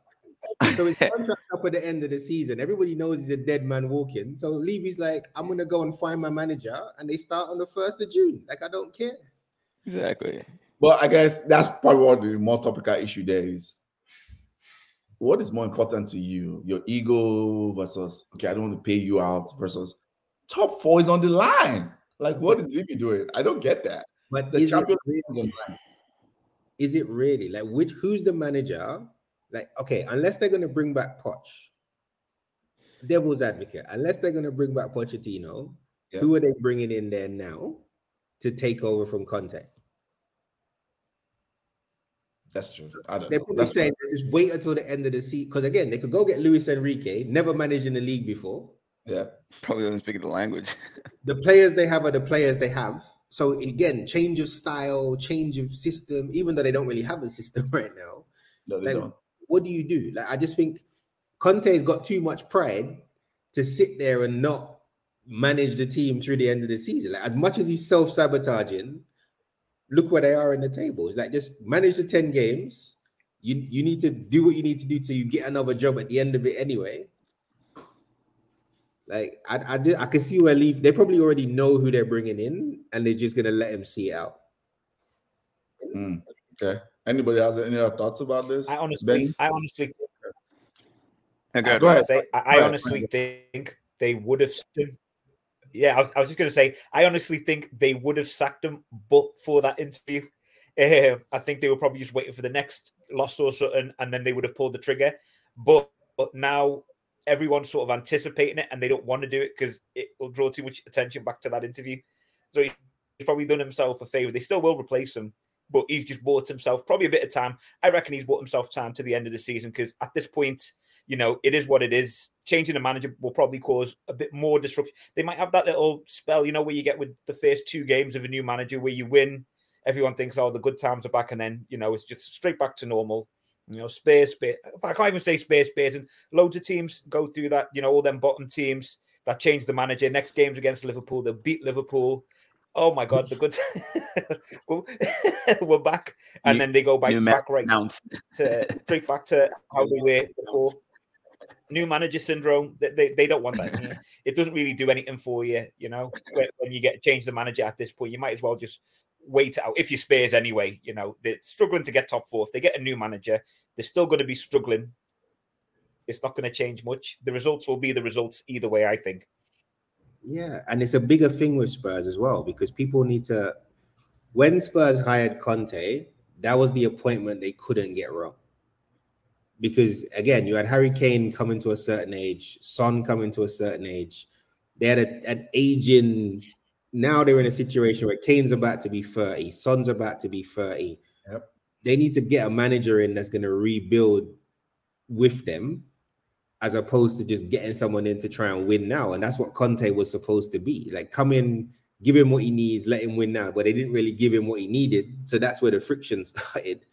So his contract's up at the end of the season. Everybody knows he's a dead man walking. So Levy's like, I'm going to go and find my manager, and they start on the 1st of June. Like, I don't care. Exactly. But I guess that's probably what the more topical issue there is. What is more important to you? Your ego versus, okay, I don't want to pay you out versus top 4 is on the line. Like, what is Levy doing? I don't get that. But the Champions League is on the line. Is it really? Like, who's the manager? Like, okay, unless they're going to bring back Poch, devil's advocate, unless they're going to bring back Pochettino, who are they bringing in there now to take over from Conte? That's true. They're probably saying just wait until the end of the season. Because again, they could go get Luis Enrique, never managed in the league before. Yeah. Probably doesn't speak the language. The players they have are the players they have. So again, change of style, change of system, even though they don't really have a system right now. No, they don't. What do you do? Like, I just think Conte's got too much pride to sit there and not manage the team through the end of the season. Like, as much as he's self-sabotaging, look where they are in the table. It's like, just manage the 10 games. You need to do what you need to do so you get another job at the end of it anyway. Like, I can see where Leaf, they probably already know who they're bringing in and they're just going to let him see it out. Mm, okay. Anybody has any other thoughts about this? I honestly think they would have... Yeah, I was just going to say, I honestly think they would have sacked him, but for that interview, I think they were probably just waiting for the next loss or something, and then they would have pulled the trigger. But now everyone's sort of anticipating it and they don't want to do it because it will draw too much attention back to that interview. So he's probably done himself a favour. They still will replace him, but he's just bought himself probably a bit of time. I reckon he's bought himself time to the end of the season because at this point, you know, it is what it is. Changing the manager will probably cause a bit more disruption. They might have that little spell, you know, where you get with the first two games of a new manager where you win. Everyone thinks, oh, the good times are back. And then, you know, it's just straight back to normal. You know, I can't even say space. And loads of teams go through that, you know, all them bottom teams that change the manager. Next game's against Liverpool. They'll beat Liverpool. Oh, my God, the good we're back. And then they go back right now to straight back to how they were before. New manager syndrome, they don't want that. You know? It doesn't really do anything for you, you know, when you get change the manager at this point. You might as well just wait out. If you're Spurs anyway, you know, they're struggling to get top four. If they get a new manager, they're still going to be struggling. It's not going to change much. The results will be the results either way, I think. Yeah, and it's a bigger thing with Spurs as well, because people need to... When Spurs hired Conte, that was the appointment they couldn't get wrong. Because, again, you had Harry Kane coming to a certain age, Son coming to a certain age. They had an aging... Now they're in a situation where Kane's about to be 30, Son's about to be 30. Yep. They need to get a manager in that's going to rebuild with them as opposed to just getting someone in to try and win now. And that's what Conte was supposed to be. Like, come in, give him what he needs, let him win now. But they didn't really give him what he needed. So that's where the friction started.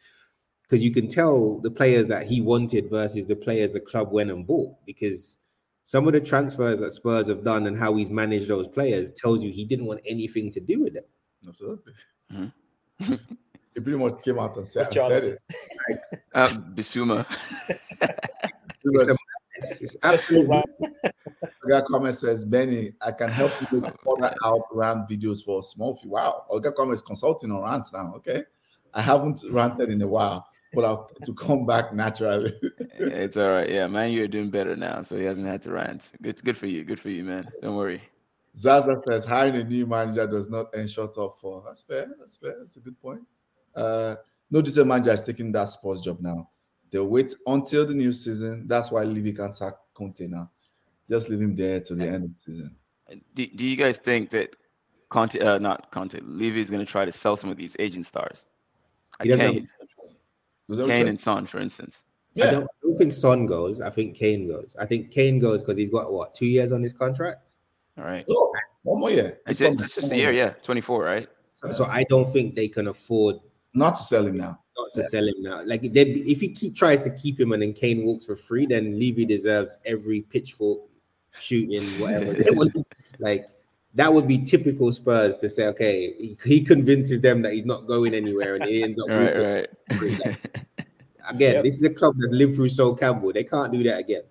Because you can tell the players that he wanted versus the players the club went and bought. Because some of the transfers that Spurs have done and how he's managed those players tells you he didn't want anything to do with them. Absolutely. Mm-hmm. He pretty much came out and said it. Like, Bissouma. It's absolutely... Olga Gomez says, Benny, I can help you with further out rant videos for a small fee. Wow. Olga Gomez consulting on rants now, okay? I haven't ranted in a while. But I'll to come back naturally. It's all right. Yeah, man, you're doing better now. So he hasn't had to rant. Good for you. Good for you, man. Don't worry. Zaza says, hiring a new manager does not end short up for. That's fair. That's fair. That's a good point. No decent manager is taking that sports job now. They'll wait until the new season. That's why Levy can't sack Conte now. Just leave him there till the end of the season. Do you guys think that Levy is going to try to sell some of these agent stars? Kane and Son, for instance. Yeah. I don't think Son goes. I think Kane goes. I think Kane goes because he's got, 2 years on his contract? All right. Oh, one more year. It's just a year, yeah. 24, right? So I don't think they can afford... Not to sell him now. Sell him now. Like, if he tries to keep him and then Kane walks for free, then Levy deserves every pitchfork, shooting, whatever. That would be typical Spurs to say, okay, he convinces them that he's not going anywhere and he ends up... right. Again, This is a club that's lived through Sol Campbell. They can't do that again.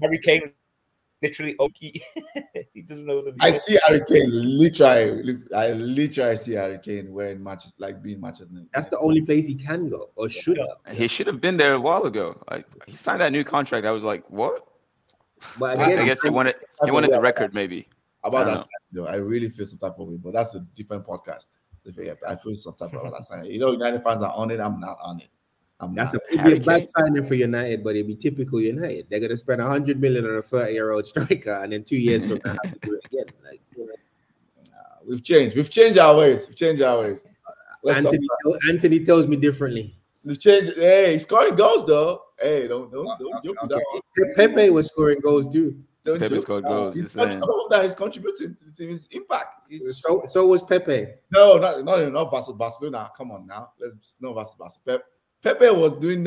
Harry Kane literally... he doesn't know them. I see Harry Kane literally see Harry Kane wearing matches, being matches. That's the only place he can go or should have. He should have been there a while ago. He signed that new contract. I was like, what? But again, I guess they wanted the record, maybe. About that sign, though, I really feel some type of way, but that's a different podcast. I feel some type of that sign. You know, United fans are on it. I'm not on it. It'd be a bad signing for United, but it'd be typical United. They're gonna spend 100 million on a 30-year-old striker, and then 2 years from now have to do it again. We've changed our ways. Anthony tells me differently. The change. Hey, scoring goals though. Hey, don't joke with that. Pepe was scoring goals, dude. Pepe scored goals. He's contributing to his impact. So was Pepe. No, not Barcelona. Come on now, let's not Barcelona. Pepe was doing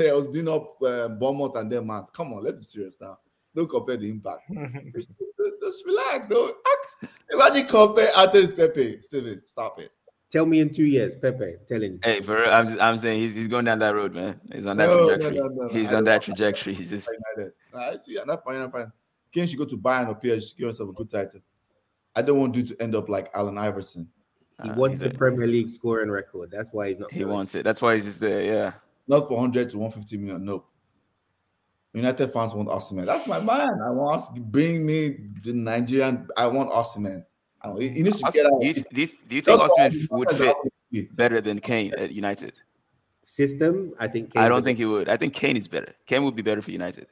up Bournemouth and them. Man, come on, let's be serious now. Don't compare the impact. Just relax. Don't act. Imagine compare Arteta's Pepe. Steven, stop it. Tell me in 2 years, Pepe. Telling you. Hey, for real, I'm saying he's going down that road, man. He's on that trajectory. No, he's on that trajectory. He's just. I see. I'm not fine. Kane should go to Bayern or PSG. Give yourself a good title. I don't want you to end up like Allen Iverson. He wants the Premier League scoring record. That's why he's not. He wants it. That's why he's just there. Yeah. Not for 100 to 150 million. Nope. United fans want Osimhen. That's my man. I want to bring me the Nigerian. I want Osimhen. Do you think Osimhen would fit better than Kane at United? system, I think Kane's I don't think he would. I think Kane is better. Kane would be better for United.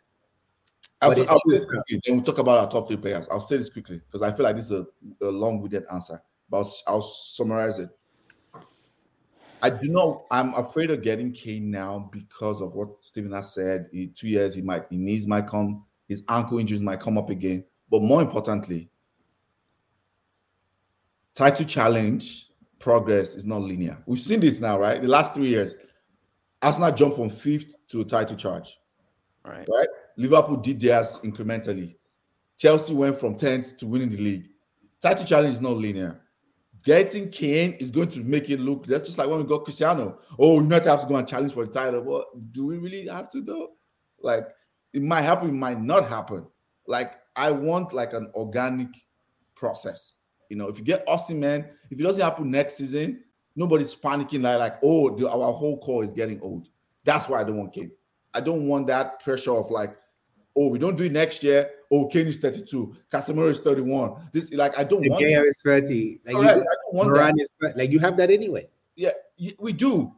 I'll say this quickly. Then we'll talk about our top three players. I'll say this quickly because I feel like this is a long-winded answer, but I'll summarize it. I do not. I'm afraid of getting Kane now because of what Steven has said. In 2 years, his knees might come, his ankle injuries might come up again. But more importantly, title challenge progress is not linear. We've seen this now, right? The last 3 years, Arsenal jumped from fifth to a title charge. Right? Liverpool did theirs incrementally. Chelsea went from 10th to winning the league. Title challenge is not linear. Getting Kane is going to make it look, that's just like when we got Cristiano. Oh, you not have to go and challenge for the title. Well, do we really have to though? Like, it might happen, it might not happen. Like, I want like an organic process. You know, if you get Osimhen, if it doesn't happen next season, nobody's panicking like oh, our whole core is getting old. That's why I don't want Kane. I don't want that pressure of like, oh, we don't do it next year. Oh, Kane is 32. Casemiro is 31. This like I don't want. Is 30. Like right, I don't want Moran that. Is, like you have that anyway. Yeah, we do.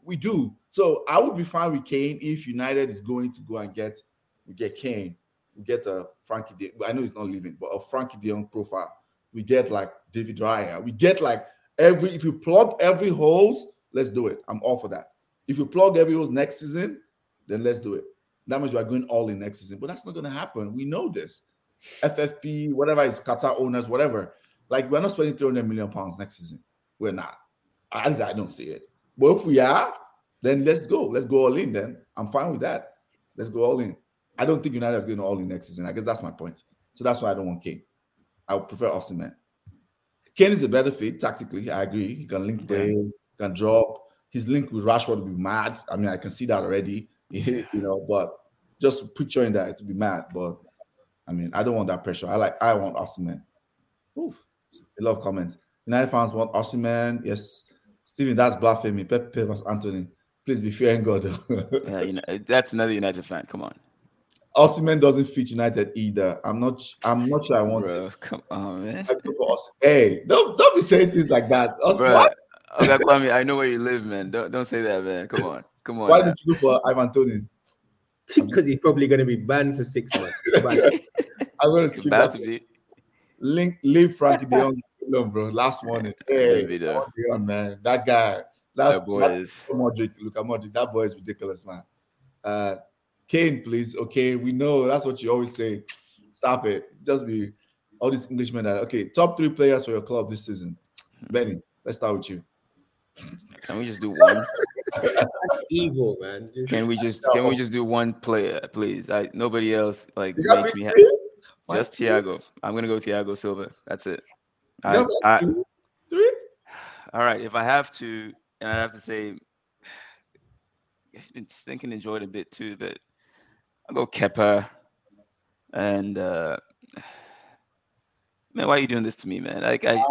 So I would be fine with Kane if United is going to go and get Kane, we get a Frankie De, I know he's not leaving, but a Frankie De Jong profile. We get like David Raya. We get like every. If you plug every holes, let's do it. I'm all for that. If you plug every holes next season, then let's do it. That means we are going all in next season, but that's not going to happen. We know this. FFP, whatever is Qatar owners, whatever. Like we're not spending £300 million next season. We're not. At least I don't see it. But if we are, then let's go. Let's go all in. Then I'm fine with that. Let's go all in. I don't think United is going all in next season. I guess that's my point. So that's why I don't want Kane. I would prefer Osimhen. Kane is a better fit tactically. I agree. He can link play, can drop. His link with Rashford will be mad. I mean, I can see that already. You know, but just picturing that it would be mad. But I mean, I don't want that pressure. I want Osimhen. Oof, I love comments. United fans want Osimhen. Yes, Steven, that's blasphemy. Pep versus Anthony. Please be fearing God. Yeah, you know, that's another United fan. Come on. Osimhen doesn't fit United either. I'm not sure I want it. Come on, man. I go for Osimhen. Hey, don't be saying things like that. Bro, I know where you live, man. Don't say that, man. Come on. Why did you go for Ivan Toney? Because he's probably going to be banned for 6 months. I'm going to skip that. Leave Frankie De Jong alone, bro. Last morning. Hey, on, man. That guy. That boy is. Look, that boy is ridiculous, man. Kane, please. Okay, we know that's what you always say. Stop it. Just be all these Englishmen. Okay, top three players for your club this season. Benny, let's start with you. Can we just do one? Evil, man. Can we just do one player, please? Nobody else like makes me happy. Just Thiago. I'm gonna go Thiago Silva. That's it. All right. If I have to, and I have to say, he's been thinking and enjoyed a bit too, but. I'll go Kepa, and man, why are you doing this to me, man? Like, I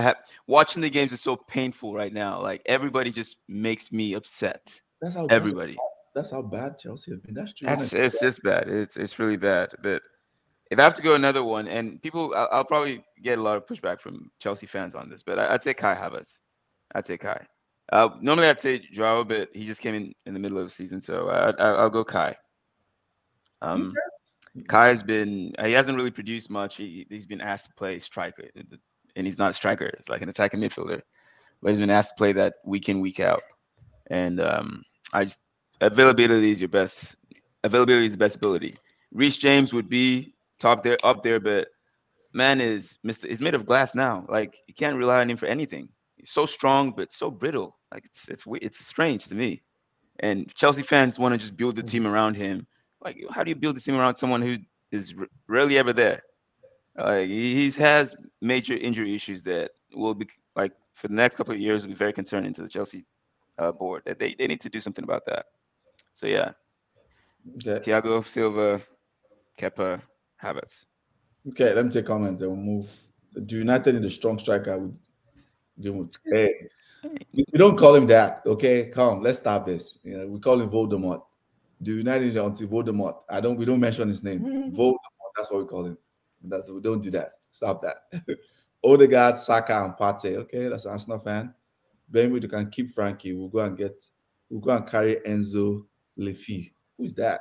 have watching the games is so painful right now. Like, everybody just makes me upset. That's how bad Chelsea have been. That's true. It's just bad. It's really bad. But if I have to go another one, and people, I'll probably get a lot of pushback from Chelsea fans on this, but I'd say Kai Havertz. I'd say Kai. Normally I'd say Joao, but he just came in the middle of the season, so I'll go Kai. Kai's been—he hasn't really produced much. He's been asked to play striker, and he's not a striker. It's like an attacking midfielder, but he's been asked to play that week in, week out. And availability is your best. Availability is the best ability. Reece James would be up there, but man is Mr. He's made of glass now. Like you can't rely on him for anything. He's so strong, but so brittle. Like it's strange to me. And Chelsea fans want to just build the team around him. Like, how do you build a team around someone who is rarely ever there? He has major injury issues that will be, like, for the next couple of years, will be very concerning to the Chelsea board. That they need to do something about that. So, yeah. Okay. Thiago Silva, Kepa, Havertz. Okay, let me take comments and we'll move. So, do United need a strong striker? Hey, we don't call him that, okay? Come, let's stop this. You know, we call him Voldemort. The United until Voldemort. We don't mention his name. Voldemort, that's what we call him. We don't do that. Stop that. Odegaard, Saka, and Partey. Okay, that's an Arsenal fan. Ben, we can keep Frankie. We'll go and get we'll go and carry Enzo Lefi. Who's that?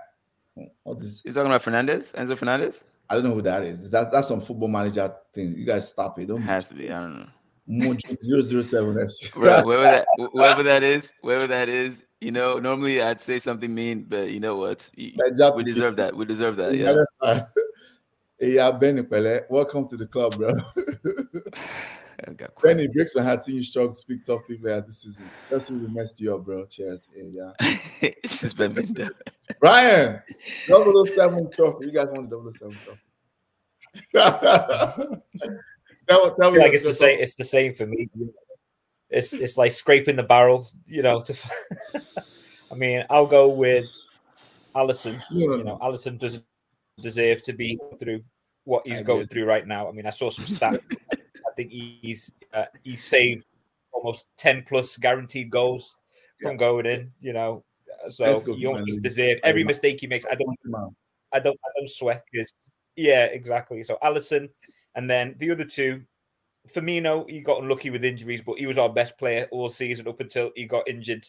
All this. He's talking about Fernandez? Enzo Fernandez? I don't know who that is. That's some Football Manager thing. You guys stop it. Don't it has to be. I don't know. Mojo 007 FC. Right, whoever that is, you know, normally I'd say something mean, but you know what? We deserve that. We deserve that. Yeah. Yeah, Benny Pele, welcome to the club, bro. Benny, it breaks my heart seeing you struggle to speak tough to player this season. Chelsea really messed you up, bro. Cheers. Yeah. This has been done. Brian, 007 trophy. You guys want the 007 trophy? Tell me, like it's the same. It's the same for me. It's like scraping the barrel, you know. I mean, I'll go with Alisson. You know, Alisson doesn't deserve to be through what he's going through right now. I mean, I saw some stats. I think he saved almost 10 plus guaranteed goals from going in. You know, so you don't deserve every mistake he makes. I don't sweat. Yeah, exactly. So Alisson. And then the other two, Firmino, he got unlucky with injuries, but he was our best player all season up until he got injured.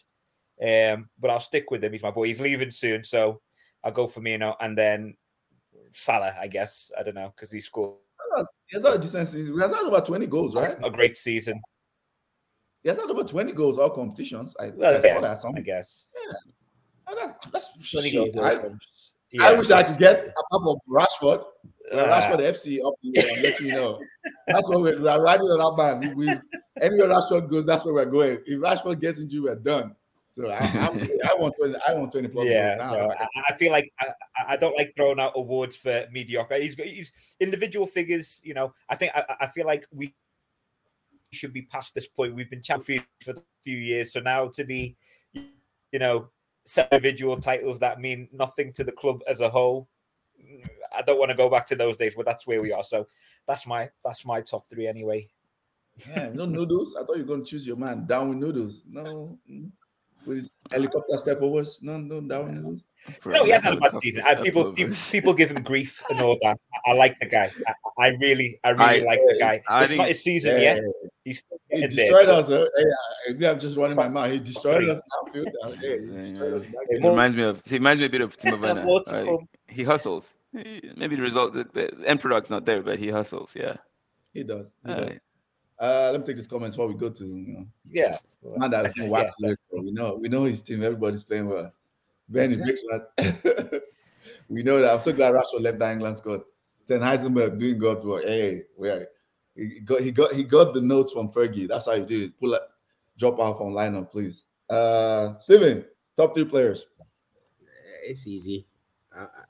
But I'll stick with him. He's my boy. He's leaving soon, so I'll go Firmino. And then Salah, I guess. I don't know, because he scored. He has had a decent season. He has had over 20 goals, right? A great season. He has had over 20 goals, all competitions. I guess. Yeah. That's 20 goals. I wish I could get a couple of Rashford. Rashford FC up here, I'll let you know. That's what we're riding on that man. If any Rashford goes, that's where we're going. If Rashford gets into, we're done. So I want 20 plus. Yeah, now. No, I feel like I don't like throwing out awards for mediocre. He's individual figures, you know. I think I feel like we should be past this point. We've been champions for a few years, so now to be, you know, individual titles that mean nothing to the club as a whole. I don't want to go back to those days, but that's where we are. So that's my top three anyway. Yeah, no noodles. I thought you were going to choose your man down with noodles. No, with his helicopter step overs. No, down with noodles. No, he hasn't had a bad season. People give him grief and all that. I like the guy. I really like the guy. It's not his season yet. He's still he destroyed there, us. I'm just running my mouth. He destroyed us. He destroyed us. He reminds me a bit of Timo Werner. He hustles. Maybe the end product's not there, but he hustles. Yeah, he does. He does. Let me take his comments before we go to. You know. Yeah, man, that's we know his team. Everybody's playing well. Ben is great. We know that. I'm so glad Rashford left that England squad. Ten Heisenberg doing God's work. Hey, where he got the notes from Fergie. That's how you do it. Pull up, drop off on lineup, please. Steven, top three players. It's easy.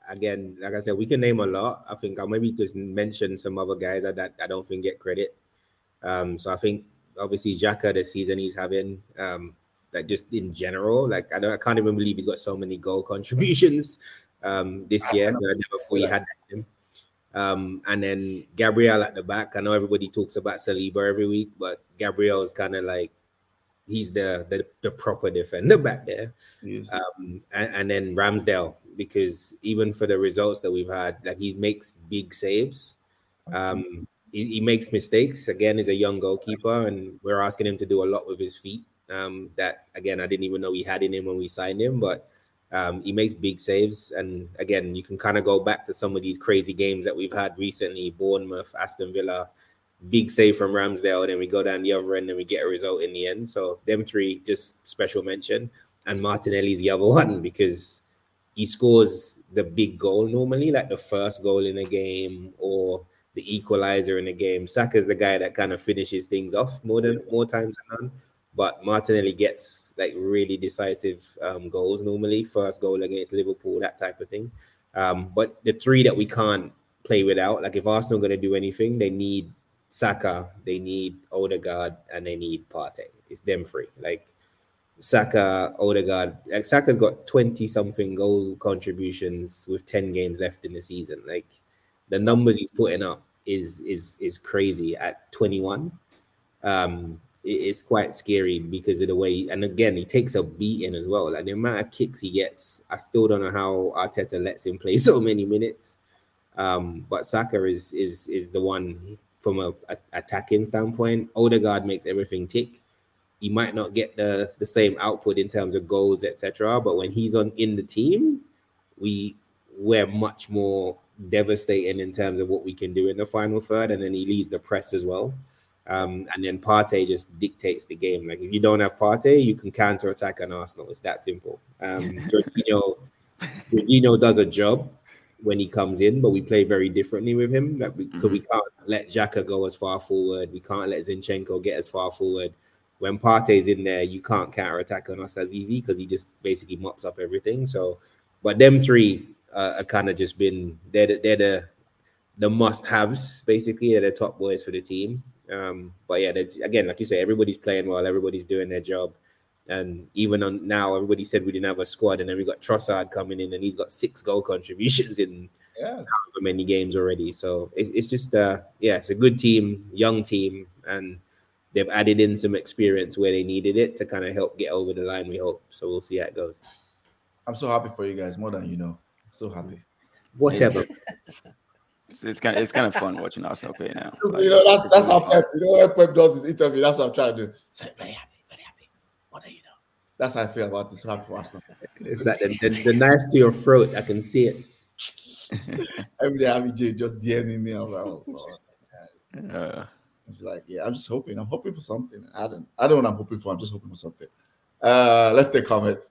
Again, like I said, we can name a lot. I think I'll maybe just mention some other guys that I don't think get credit. So I think obviously Xhaka, the season he's having, like just in general, like I can't even believe he's got so many goal contributions this year. I never thought he had that in him. And then Gabriel at the back. I know everybody talks about Saliba every week, but Gabriel is kind of like he's the proper defender back there. Yes. And then Ramsdale, because even for the results that we've had, like he makes big saves. He makes mistakes. Again, he's a young goalkeeper, and we're asking him to do a lot with his feet. That again, I didn't even know he had in him when we signed him, but. He makes big saves, and again, you can kind of go back to some of these crazy games that we've had recently. Bournemouth, Aston Villa, big save from Ramsdale, then we go down the other end and we get a result in the end. So them three, just special mention. And Martinelli's the other one, because he scores the big goal normally, like the first goal in a game or the equalizer in a game. Saka's the guy that kind of finishes things off more times than none. But Martinelli gets like really decisive goals normally. First goal against Liverpool, that type of thing. But the three that we can't play without, like if Arsenal are going to do anything, they need Saka, they need Odegaard, and they need Partey. It's them three. Like Saka, Odegaard. Like Saka's got 20-something goal contributions with 10 games left in the season. Like the numbers he's putting up is crazy at 21. It's quite scary because of the way, and again, he takes a beating as well. Like the amount of kicks he gets, I still don't know how Arteta lets him play so many minutes. But Saka is the one from a attacking standpoint. Odegaard makes everything tick. he might not get the same output in terms of goals, etc. But when he's on in the team, we're much more devastating in terms of what we can do in the final third. And then he leads the press as well. And then Partey just dictates the game. Like, if you don't have Partey, you can counter-attack on Arsenal. It's that simple. Jorginho does a job when he comes in, but we play very differently with him. Like, because we can't let Xhaka go as far forward. We can't let Zinchenko get as far forward. When Partey's in there, you can't counter-attack on us as easy because he just basically mops up everything. So, but them three are kind of just been, they're the must-haves, basically. They're the top boys for the team. But yeah, again, like you say, everybody's playing well, everybody's doing their job. And even on now, everybody said we didn't have a squad, and then we got Trossard coming in, and he's got 6 goal contributions in however many games already. So it's just, it's a good team, young team, and they've added in some experience where they needed it to kind of help get over the line, we hope. So we'll see how it goes. I'm so happy for you guys, more than you know. So happy. Whatever. It's kind of fun watching Arsenal play now. Like, that's how Pep. You know, when Pep does his interview, that's what I'm trying to do. So very happy. What do you know? That's how I feel about this. Happy for Arsenal. It's like the knife to your throat. I can see it. Every day, Abby J just DMing me. I'm like, oh Lord. It's like, yeah, I'm just hoping. I'm hoping for something. I don't know what I'm hoping for. I'm just hoping for something. Let's take comments.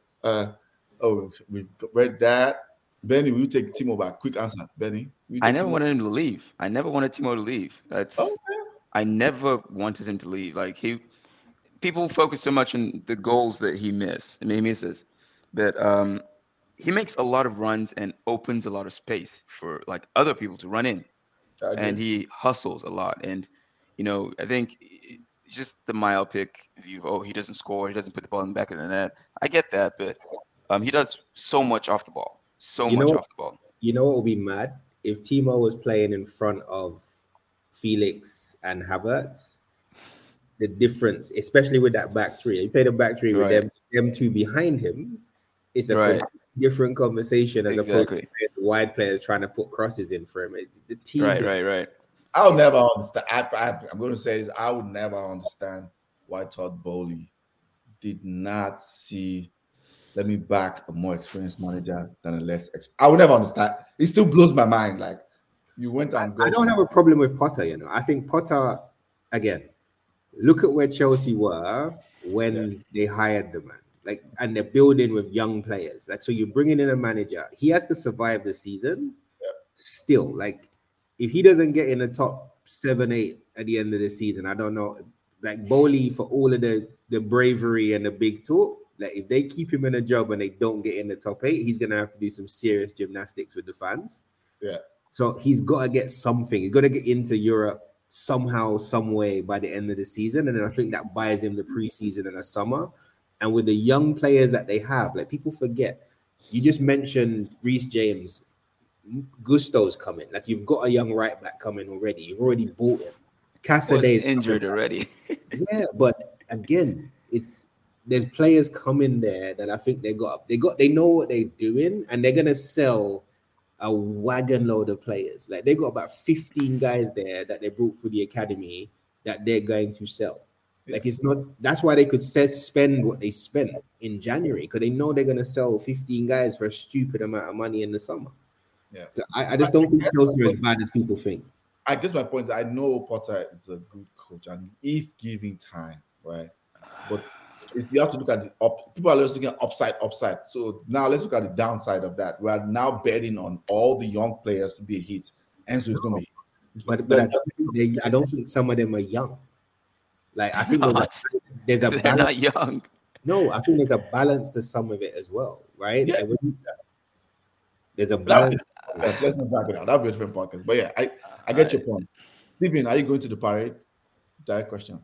We've read that. Benny, will you take Timo back? Quick answer, Benny. I never wanted him to leave. I never wanted Timo to leave. I never wanted him to leave. Like, people focus so much on the goals that he misses. But he makes a lot of runs and opens a lot of space for like other people to run in. And he hustles a lot. And, you know, I think just the myopic view, he doesn't score, he doesn't put the ball in the back of the net. I get that, but he does so much off the ball. Off the ball. You know what would be mad? If Timo was playing in front of Felix and Havertz, the difference, especially with that back three, he played a back three with them two behind him. It's a different conversation as opposed to wide players trying to put crosses in for him. The team I'll never understand. I'm going to say this. I would never understand why Todd Bowley did not see. Let me back a more experienced manager than a less experienced. I will never understand. It still blows my mind. Like, you went and I don't have a problem with Potter, you know. I think Potter, again, look at where Chelsea were when they hired the man. Like, and they're building with young players. Like, so you're bringing in a manager. He has to survive the season still. Like, if he doesn't get in the top 7-8 at the end of the season, I don't know. Like, Bowley, for all of the bravery and the big talk, like, if they keep him in a job and they don't get in the top 8, he's going to have to do some serious gymnastics with the fans. Yeah. So he's got to get something. He's got to get into Europe somehow, some way by the end of the season. And then I think that buys him the preseason and the summer. And with the young players that they have, like, people forget. You just mentioned Reece James. Gusto's coming. Like, you've got a young right back coming already. You've already bought him. Casaday's injured already. Yeah, but again, there's players coming there that I think they know what they're doing, and they're gonna sell a wagon load of players. Like, they got about 15 guys there that they brought for the academy that they're going to sell. Like, it's not, that's why they could spend what they spent in January, because they know they're gonna sell 15 guys for a stupid amount of money in the summer. Yeah. So I just don't think Chelsea are as bad as people think. I guess my point is, I know Potter is a good coach, and if given time, right? But you have to look at the up. People are just looking at upside. So now let's look at the downside of that. We are now betting on all the young players to be a hit. Enzo is going to be a hit. But I don't think some of them are young. Like, I think there's a balance. Not young. No, I think there's a balance to some of it as well, right? Yeah. Like, there's a balance. Let's not back it out. That'll be a different podcast. But yeah, I get your point. Stephen, are you going to the parade? Direct question.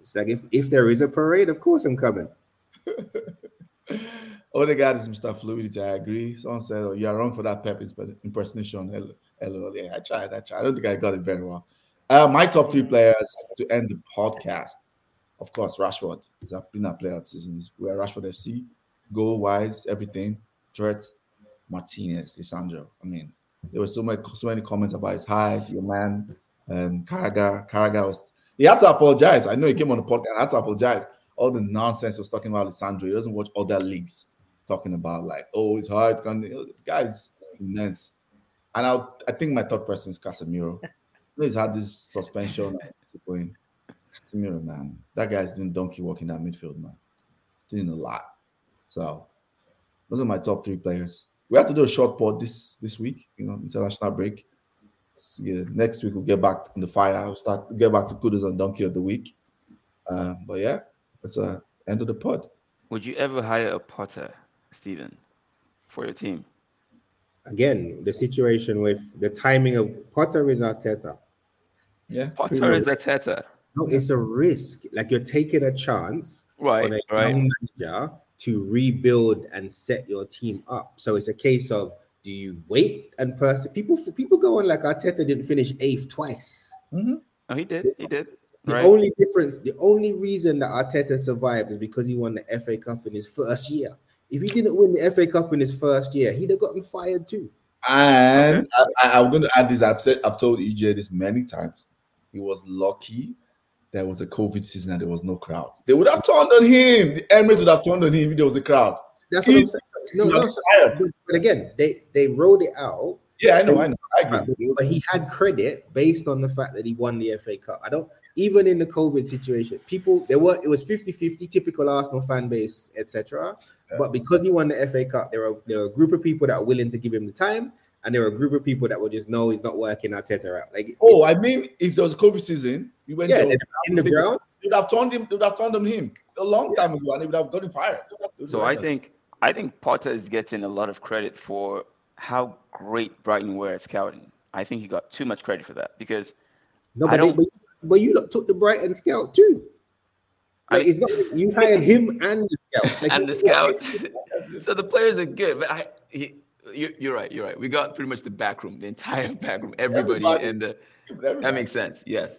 It's like, if there is a parade, of course I'm coming. Odegaard is Mr. Fluidity. I agree. Someone said, you are wrong for that Pep impersonation. Hello. Yeah, I tried. I don't think I got it very well. My top 3 players to end the podcast. Of course, Rashford. He's been a player season. We're Rashford FC. Goal-wise, everything. Threat, Martinez, Lisandro. I mean, there were so many comments about his height, your man, Carragher. He had to apologize. I know he came on the podcast. I had to apologize. all the nonsense was talking about Alessandro. He doesn't watch other leagues talking about like, oh, it's hard. Guys, immense. And I think my third person is Casemiro. He's had this suspension. Casemiro, man. That guy's doing donkey work in that midfield, man. He's doing a lot. So those are my top three players. We have to do a short pod this week, international break. Yeah, next week we'll get back in the fire. We'll get back to kudos and donkey of the week. But yeah, that's the end of the pod. Would you ever hire a Potter, Stephen, for your team? Again, the situation with the timing of Potter is Arteta. Yeah, Potter is Arteta. No, it's a risk. Like you're taking a chance on a young manager to rebuild and set your team up. So it's a case of, do you wait and persevere? People go on like Arteta didn't finish 8th twice. Mm-hmm. Oh, he did. The only difference, the only reason that Arteta survived is because he won the FA Cup in his first year. If he didn't win the FA Cup in his first year, he'd have gotten fired too. And I'm going to add this. I've told EJ this many times. He was lucky there was a COVID season and there was no crowds. They would have turned on him. The Emirates would have turned on him if there was a crowd. That's what I'm saying. No. But again, they rolled it out. Yeah, I know. I agree. But he had credit based on the fact that he won the FA Cup. Even in the COVID situation, it was 50-50, typical Arsenal fan base, etc. Yeah. But because he won the FA Cup, there are a group of people that are willing to give him the time, and there are a group of people that will just know he's not working Arteta out. Like, if there was a COVID season, he went in the ground. They'd have turned him. They'd have turned him a long time ago, and he would have gotten fired. So I think Potter is getting a lot of credit for how great Brighton were at scouting. I think he got too much credit for that because. No, but you lot took the Brighton scout too. Like it's not you hired him and the scout. Like, and the scout. So the players are good, but you're right. We got pretty much the back room, the entire back room, everybody in the. That makes sense. Yes.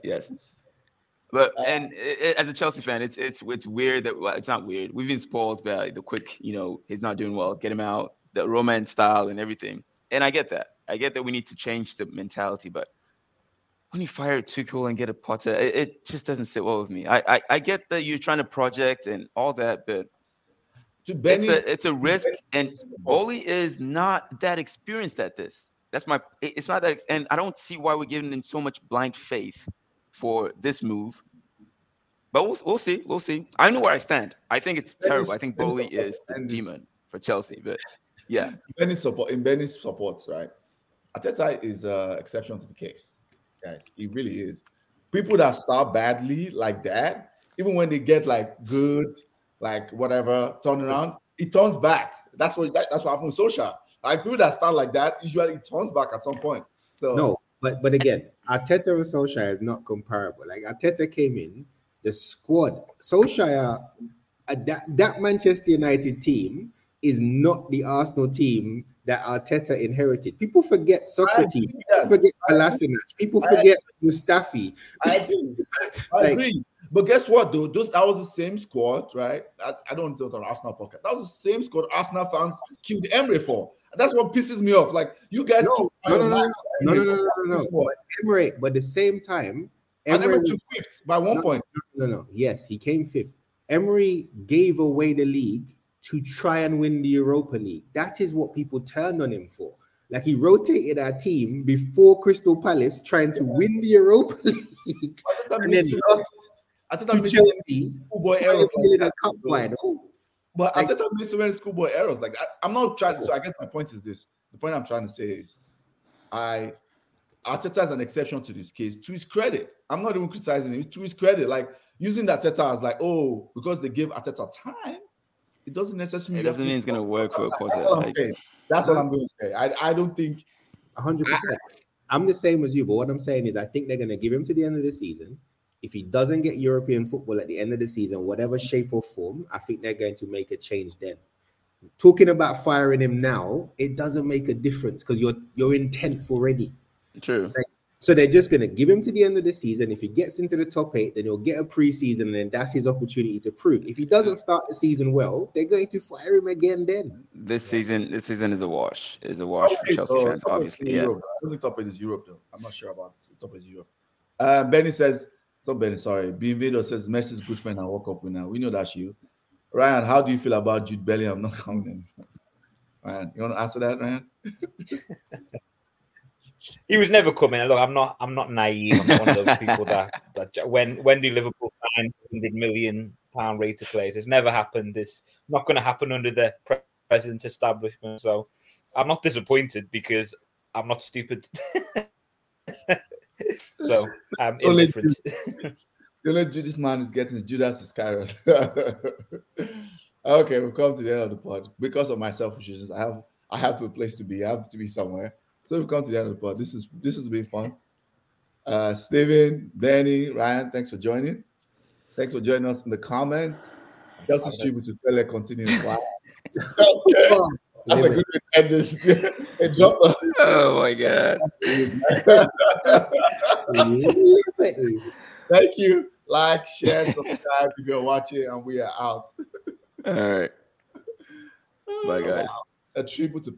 But as a Chelsea fan, it's weird that it's not weird. We've been spoiled by the quick, he's not doing well. Get him out. The Roman style and everything. And I get that. We need to change the mentality, but. When you fire Tuchel and get a Potter, it just doesn't sit well with me. I get that you're trying to project and all that, but it's a risk. And Boli is not that experienced at this. It's not that. And I don't see why we're giving him so much blind faith for this move. But we'll see. I know where I stand. I think it's terrible. I think Boli is the demon for Chelsea. But yeah, in Benny's support, right? Arteta is an exception to the case. Guys, it really is. People that start badly like that, even when they get like good, like whatever, turn around, it turns back. That's what happens with Solskjaer. Like people that start like that, usually it turns back at some point. So no, but again, Arteta and Solskjaer is not comparable. Like Arteta came in, the squad, Solskjaer, that Manchester United team is not the Arsenal team that Arteta inherited. People forget Socrates. People forget Kolasinac. People forget Mustafi. I agree. But guess what, though? That was the same squad, right? I don't do it on Arsenal podcast. That was the same squad Arsenal fans killed Emery for. That's what pisses me off. Like, you guys... No. Emery, but at the same time... Emery came fifth by one point. No. Yes, he came fifth. Emery gave away the league to try and win the Europa League. That is what people turned on him for. Like he rotated our team before Crystal Palace trying to win the Europa League. And then lost to Chelsea in a cup final. But I think I made so many schoolboy errors. Like I'm not trying to, so I guess my point is this. The point I'm trying to say is Arteta is an exception to this case. To his credit, I'm not even criticizing him. It's to his credit. Like using that Arteta as like, oh, because they gave Arteta time, it doesn't necessarily mean it's going to work for a Potter. That's what I'm saying. That's what I'm going to say. I don't think 100%. I'm the same as you, but what I'm saying is I think they're going to give him to the end of the season. If he doesn't get European football at the end of the season, whatever shape or form, I think they're going to make a change then. Talking about firing him now, it doesn't make a difference because you're in 10th already. True. Like, so they're just going to give him to the end of the season. If he gets into the top 8, then he'll get a preseason, and then that's his opportunity to prove. If he doesn't start the season well, they're going to fire him again then. This season is a wash. It's a wash for Chelsea fans, obviously. Yeah. I don't think top 8 is Europe, though. I'm not sure about top 8 is Europe. Benny says, So Ben, sorry. Binvedo says Messi's good friend and World Cup winner. We know that's you. Ryan, how do you feel about Jude Bellingham not coming in? Ryan, you want to answer that, Ryan? He was never coming. Look, I'm not naive. I'm not one of those people that when do Liverpool sign £100 million rate of players? It's never happened. It's not going to happen under the present establishment. So I'm not disappointed because I'm not stupid. So I'm indifferent. The only Judas this man is getting is Judas Iscariot. Okay, we've come to the end of the pod. Because of my selfish issues, I have a place to be. I have to be somewhere. So we've come to the end of the pod. This has been fun. Steven, Danny, Ryan, thanks for joining. Thanks for joining us in the comments. Just distribute to Pele continues. Wow. Okay. That's a good way to end this. Hey, oh my God. Thank you. Like, share, subscribe if you're watching, and we are out. All right. Bye, guys. Wow. A tribute to